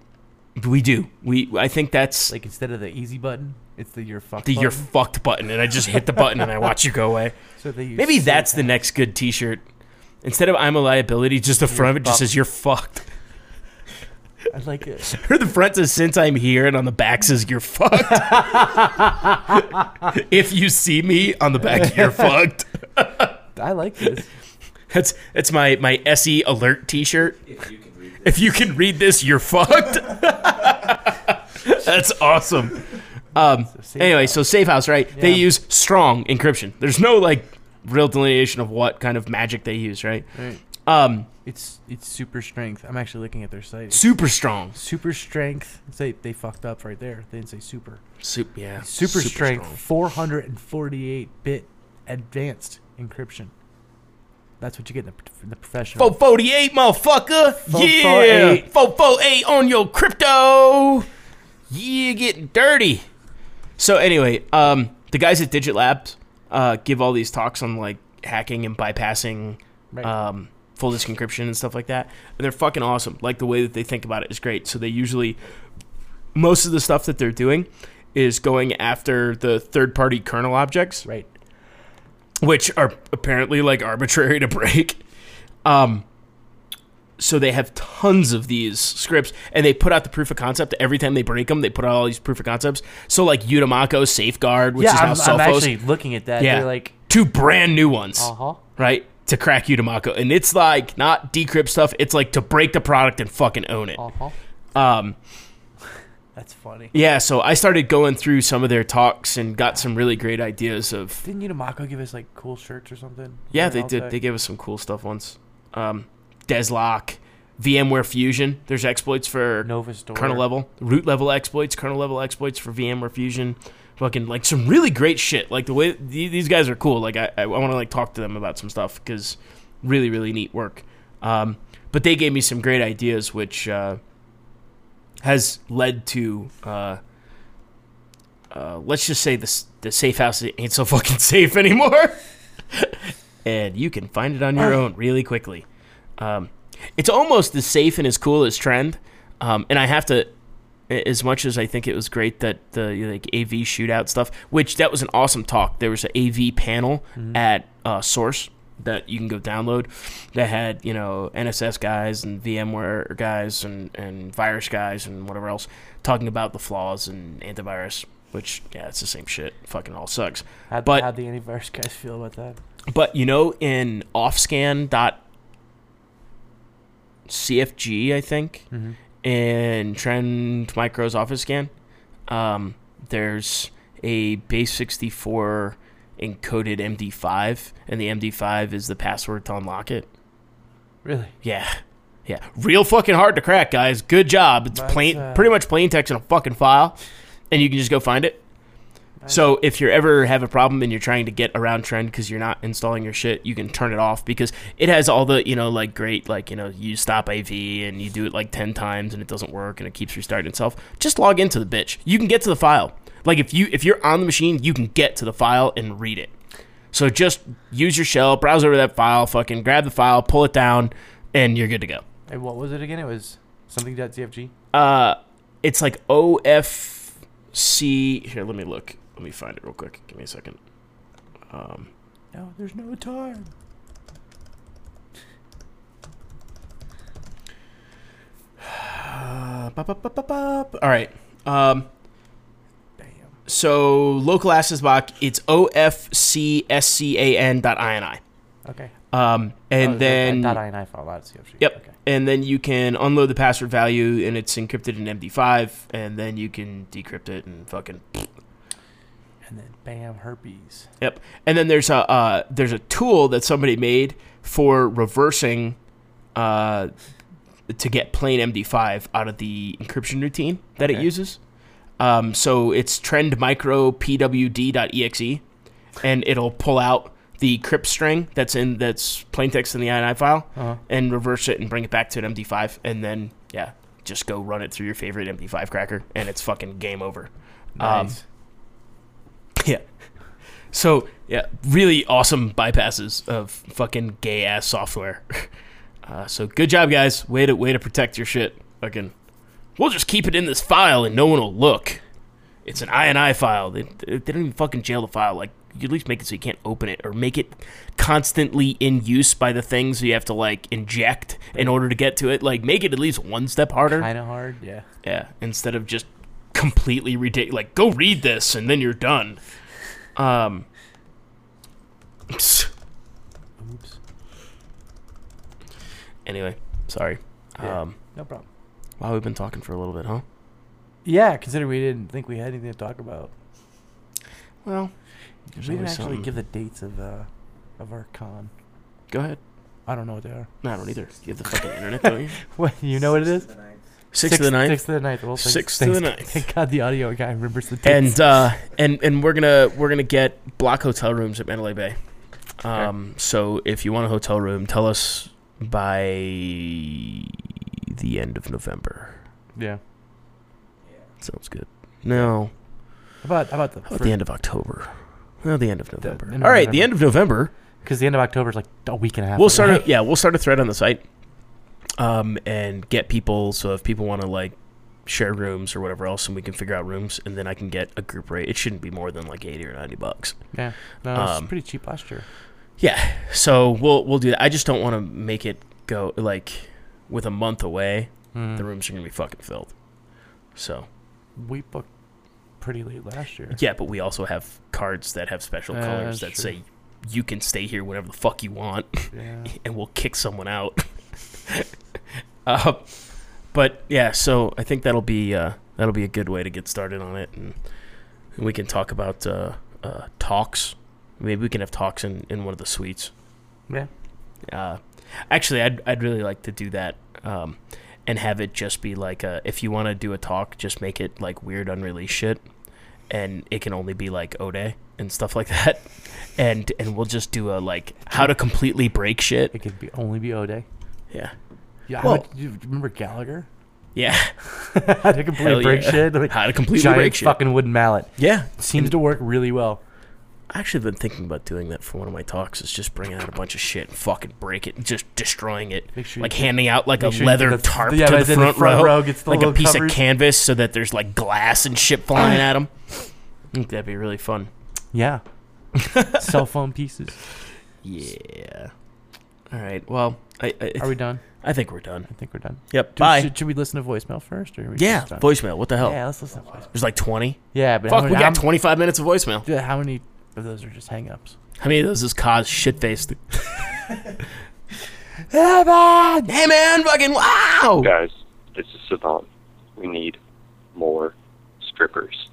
We do. We I think that's like instead of the easy button, it's the you're fucked. The button. You're fucked button, and I just hit the button and I watch you go away. So they use maybe that's the next good T-shirt. Instead of I'm a liability, just the front of it just says you're fucked. I like it. Or the front says since I'm here, and on the back says you're fucked. If you see me on the back, you're fucked. I like this. That's that's my my S E alert T-shirt. If you can. If you can read this, you're fucked. That's awesome. Um, so anyway, house. So Safe House, right? Yeah. They use strong encryption. There's no like real delineation of what kind of magic they use, right? Right. Um, it's it's super strength. I'm actually looking at their site. It's super strong. Super strength. They they fucked up right there. They didn't say super. Super yeah. Super, super strength. Strong. four forty-eight bit advanced encryption. That's what you get in the, in the professional. four forty-eight, motherfucker. four forty-eight. Yeah. four forty-eight on your crypto. Yeah, getting dirty. So anyway, um, the guys at Digit Labs uh, give all these talks on like hacking and bypassing right. um, full disk encryption and stuff like that. And they're fucking awesome. Like the way that they think about it is great. So they usually, most of the stuff that they're doing is going after the third-party kernel objects. Right. Which are apparently like arbitrary to break. Um, so they have tons of these scripts, and they put out the proof of concept. Every time they break them, they put out all these proof of concepts. So like Utamako Safeguard, which yeah, is now Sophos. I'm actually looking at that. Yeah. They're like two brand new ones, uh-huh. right, to crack Utamako. And it's like not decrypt stuff. It's like to break the product and fucking own it. Uh-huh. Um, That's funny. Yeah, so I started going through some of their talks and got some really great ideas of... Didn't Utamako give us, like, cool shirts or something? Yeah, they did. Tech? They gave us some cool stuff once. Um, Deslock, VMware Fusion. There's exploits for kernel level. Root level exploits, kernel level exploits for VMware Fusion. Fucking, like, some really great shit. Like, the way... These guys are cool. Like, I, I want to, like, talk to them about some stuff because really, really neat work. Um, but they gave me some great ideas, which... Uh, has led to, uh, uh, let's just say the, the safe house ain't so fucking safe anymore. And you can find it on your own really quickly. Um, it's almost as safe and as cool as Trend. Um, and I have to, as much as I think it was great that the like A V shootout stuff, which that was an awesome talk. There was an A V panel mm-hmm. at uh, Source that you can go download that had, you know, N S S guys and VMware guys and, and virus guys and whatever else talking about the flaws and antivirus, which, yeah, it's the same shit. Fucking all sucks. How'd, but, how'd the antivirus guys feel about that? But, you know, in offscan dot c f g, I think, mm-hmm. in Trend Micro's Office Scan, um, there's a base sixty-four... encoded M D five, and the M D five is the password to unlock it. Really? Yeah. Yeah. Real fucking hard to crack, guys. Good job. It's but, plain, uh, pretty much plain text in a fucking file, and you can just go find it. I so know. If you ever have a problem and you're trying to get around Trend because you're not installing your shit, you can turn it off because it has all the, you know, like great, like, you know, you stop A V and you do it like ten times and it doesn't work and it keeps restarting itself. Just log into the bitch. You can get to the file. Like, if, you, if you're on the machine, you can get to the file and read it. So just use your shell, browse over that file, fucking grab the file, pull it down, and you're good to go. And what was it again? It was something dot c f g? Uh, it's like O F C. Here, let me look. Let me find it real quick. Give me a second. Um, no, there's no time. Uh, bop, bop, bop, bop, bop. All right. Um... So, local access block, it's O F C S C A N dot I N I. Okay. Um, and oh, then... That, that .ini file, out of C F G. Yep. Okay. And then you can unload the password value, and it's encrypted in M D five, and then you can decrypt it and fucking... And then, bam, herpes. Yep. And then there's a uh, there's a tool that somebody made for reversing uh, to get plain M D five out of the encryption routine that okay. it uses. Um, so it's trend micro pwd.exe, and it'll pull out the crypt string that's in that's plain text in the I N I file uh-huh. and reverse it and bring it back to an M D five, and then yeah, just go run it through your favorite M D five cracker, and it's fucking game over. Nice. Um, yeah. So yeah, really awesome bypasses of fucking gay ass software. Uh, so good job, guys. Way to way to protect your shit. Fucking, we'll just keep it in this file and no one will look. It's an I N I file. They, they don't even fucking jail the file. Like, you at least make it so you can't open it, or make it constantly in use by the things you have to, like, inject in order to get to it. Like, make it at least one step harder. Kind of hard, yeah. Yeah, instead of just completely ridiculous. Like, go read this, and then you're done. Um. Oops. Anyway, sorry. Yeah, um, no problem. Wow, we've been talking for a little bit, huh? Yeah, considering we didn't think we had anything to talk about. Well, There's we didn't actually something. give the dates of uh, of our con. Go ahead. I don't know what they are. No, I don't either. You have the fucking internet, don't you? What, you know what it is? Sixth to the ninth. Sixth to the ninth. Well, Sixth to the ninth. Thank God the audio guy remembers the dates. And uh, and and we're gonna we're gonna get block hotel rooms at Mandalay Bay. Um, okay. So if you want a hotel room, tell us by the end of November. Yeah. Sounds good. No. How about, how about the, how about the end of October? No, the end of November. The, the end All right, November. the end of November. Because the end of October is like a week and a half. We'll start. A, yeah, we'll start a thread on the site, um, and get people. So if people want to like share rooms or whatever else, and we can figure out rooms, and then I can get a group rate. It shouldn't be more than like eighty or ninety bucks. Yeah, no, um, it's pretty cheap last year. Yeah, so we'll we'll do that. I just don't want to make it go like with a month away. Mm. The rooms are gonna be fucking filled. So. We booked pretty late last year. Yeah, but we also have cards that have special uh, colors that true. say you can stay here whenever the fuck you want, yeah. and we'll kick someone out. uh, but yeah, so I think that'll be uh, that'll be a good way to get started on it, and, and we can talk about uh, uh, talks. Maybe we can have talks in, in one of the suites. Yeah. Uh, actually, I'd I'd really like to do that. Um, And have it just be like, a, if you want to do a talk, just make it like weird, unreleased shit. And it can only be like Ode and stuff like that. And and we'll just do a like, how to completely break shit. It could be only be Ode. Yeah. Yeah. Well, would, you remember Gallagher? Yeah. How to completely break yeah. shit. Like, how to completely giant break shit. Fucking wooden mallet. Yeah. Seems and to work really well. I actually been thinking about doing that for one of my talks. Is just bringing out a bunch of shit and fucking break it, and just destroying it, sure like handing out like a sure leather the, tarp yeah, to the front, the front row, row gets the like a piece covers. of canvas, so that there's like glass and shit flying at them. I think that'd be really fun. Yeah, cell phone pieces. Yeah. All right. Well, I, I, are we done? I think we're done. I think we're done. Yep. Do, Bye. Should, should we listen to voicemail first? Or are we yeah, done? voicemail. What the hell? Yeah, let's listen to voicemail. There's like twenty. Yeah, but fuck, many, we got twenty-five minutes of voicemail. Yeah, how many? Of those are just hang-ups. How many of those is Kaz shit-faced? Hey, man! Hey, man! Fucking wow! Guys, this is Savant. We need more strippers.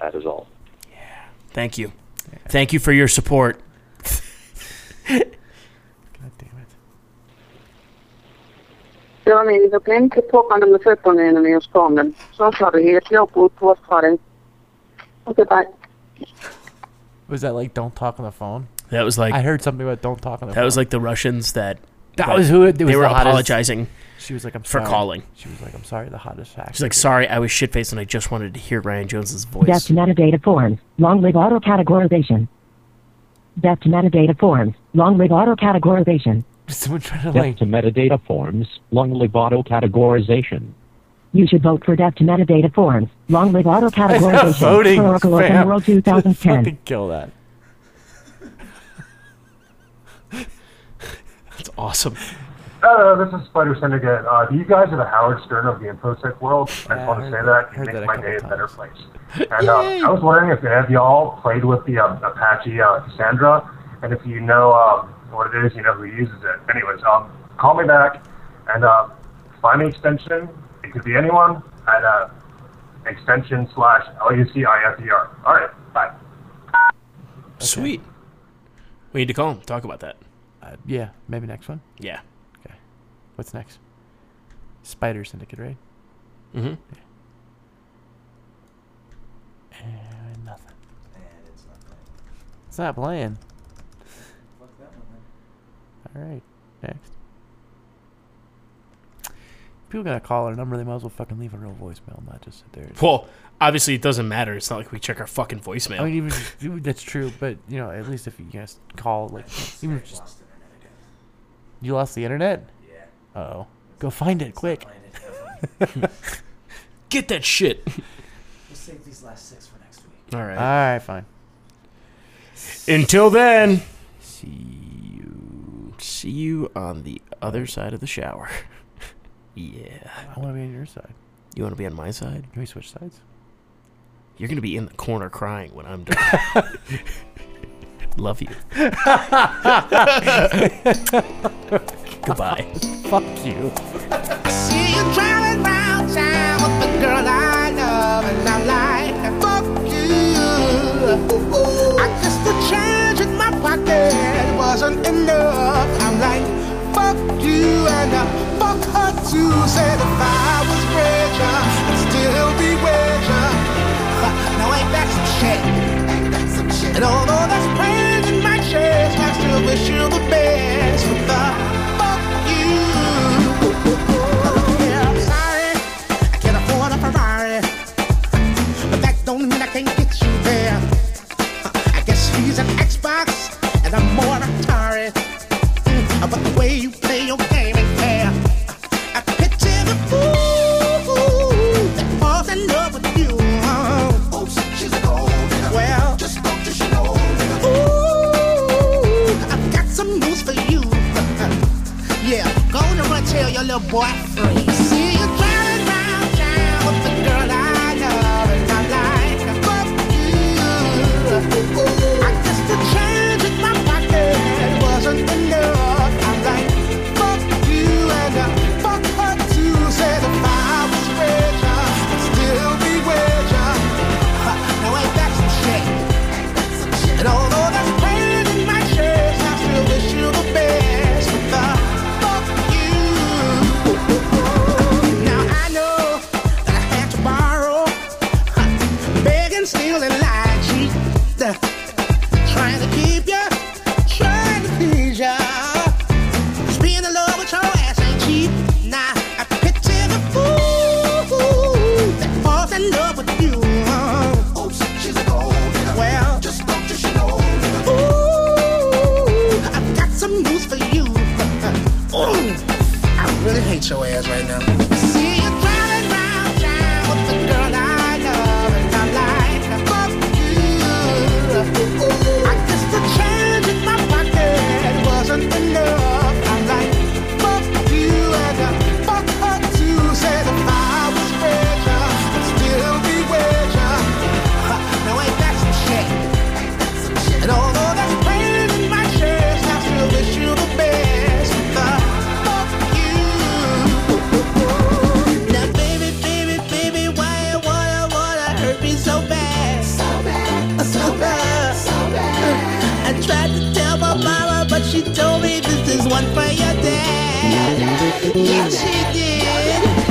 That is all. Yeah. Thank you. Yeah. Thank you for your support. God damn it. Jag minns inte pågående med fötterna när jag stannade. Så sa det helt jag på tvåsfaren. Okej, bye. Was that like don't talk on the phone? That was like I heard something about don't talk on the that phone. That was like the Russians that that like, was who it, it was they were the apologizing. She was like, I'm sorry for calling. She was like, I'm sorry, the hottest hack. She's like, sorry, I was shit faced and I just wanted to hear Ryan Jones's voice. Death to metadata forms. Long live auto categorization. Death to metadata forms. Long live auto categorization. Someone trying to like death to metadata forms. Long live auto categorization. You should vote for death to metadata forms. Long live auto categorization. Voting, Oracle Open World twenty ten. Fucking kill that. That's awesome. Hello, this is Spider Syndicate. Uh, you guys are the Howard Stern of the InfoSec world. I just uh, want to say that. You make my day times. a better place. And uh, I was wondering if any of y'all played with the um, Apache uh, Cassandra, and if you know um, what it is, you know who uses it. Anyways, um, call me back and uh, find an extension. It could be anyone at uh, extension slash L U C I F E R. All right, bye. Okay. Sweet. We need to call him. Talk about that. Uh, yeah, maybe next one. Yeah. Okay. What's next? Spider Syndicate, right? Mm-hmm. Yeah. And nothing. And it's not playing. It's not playing. Fuck that one, man. All right. Next. People got to call our number. They might as well fucking leave a real voicemail, not just sit there. Well, obviously it doesn't matter. It's not like we check our fucking voicemail. I mean, even that's true. But you know, at least if you guys call, like, even if just, lost internet again. You lost the internet. Yeah. Uh oh. Go find it quick. Find it. Get that shit. We'll save these last six for next week. All right. All right. Fine. Until then. See you. See you on the other side of the shower. Yeah. I want to be on your side. You want to be on my side? Can we switch sides? You're going to be in the corner crying when I'm done. Love you. Goodbye. Fuck you. See you driving around town with the girl I love and I like. And fuck you. I guess the change in my pocket wasn't enough. I'm like, fuck you and I fuck her too. Said if I was richer, I'd still be richer. Now ain't that some shit? Ain't that some shit? And although that's pain in my chest, I still wish you the best with the fuck you. Yeah, I'm sorry, I can't afford a Ferrari, but that don't mean I can't get you there. I guess she's an Xbox and I'm more Atari. But the way you play your game ain't fair. I picture the fool that falls in love with you. Oh, she's a gold digger. Well, just go to she old digger. Ooh, I've got some news for you. Yeah, go to run tell your little boy free. See you driving round town with the girl I love and I like. Fuck you. I guess the change in my pocket wasn't enough. Your ass right now. See you driving round town with the girl I love and I like. Fuck you. I guess the change in my pocket wasn't enough. I'm like, fuck you and I fuck her too. Said if I was richer, I'd still be richer. Now ain't that some shit? Ain't that some shit? And although that's pain in my chest, I still wish you the best with the. Tried to tell my mama, but she told me this is one for your dad. Yeah, she did.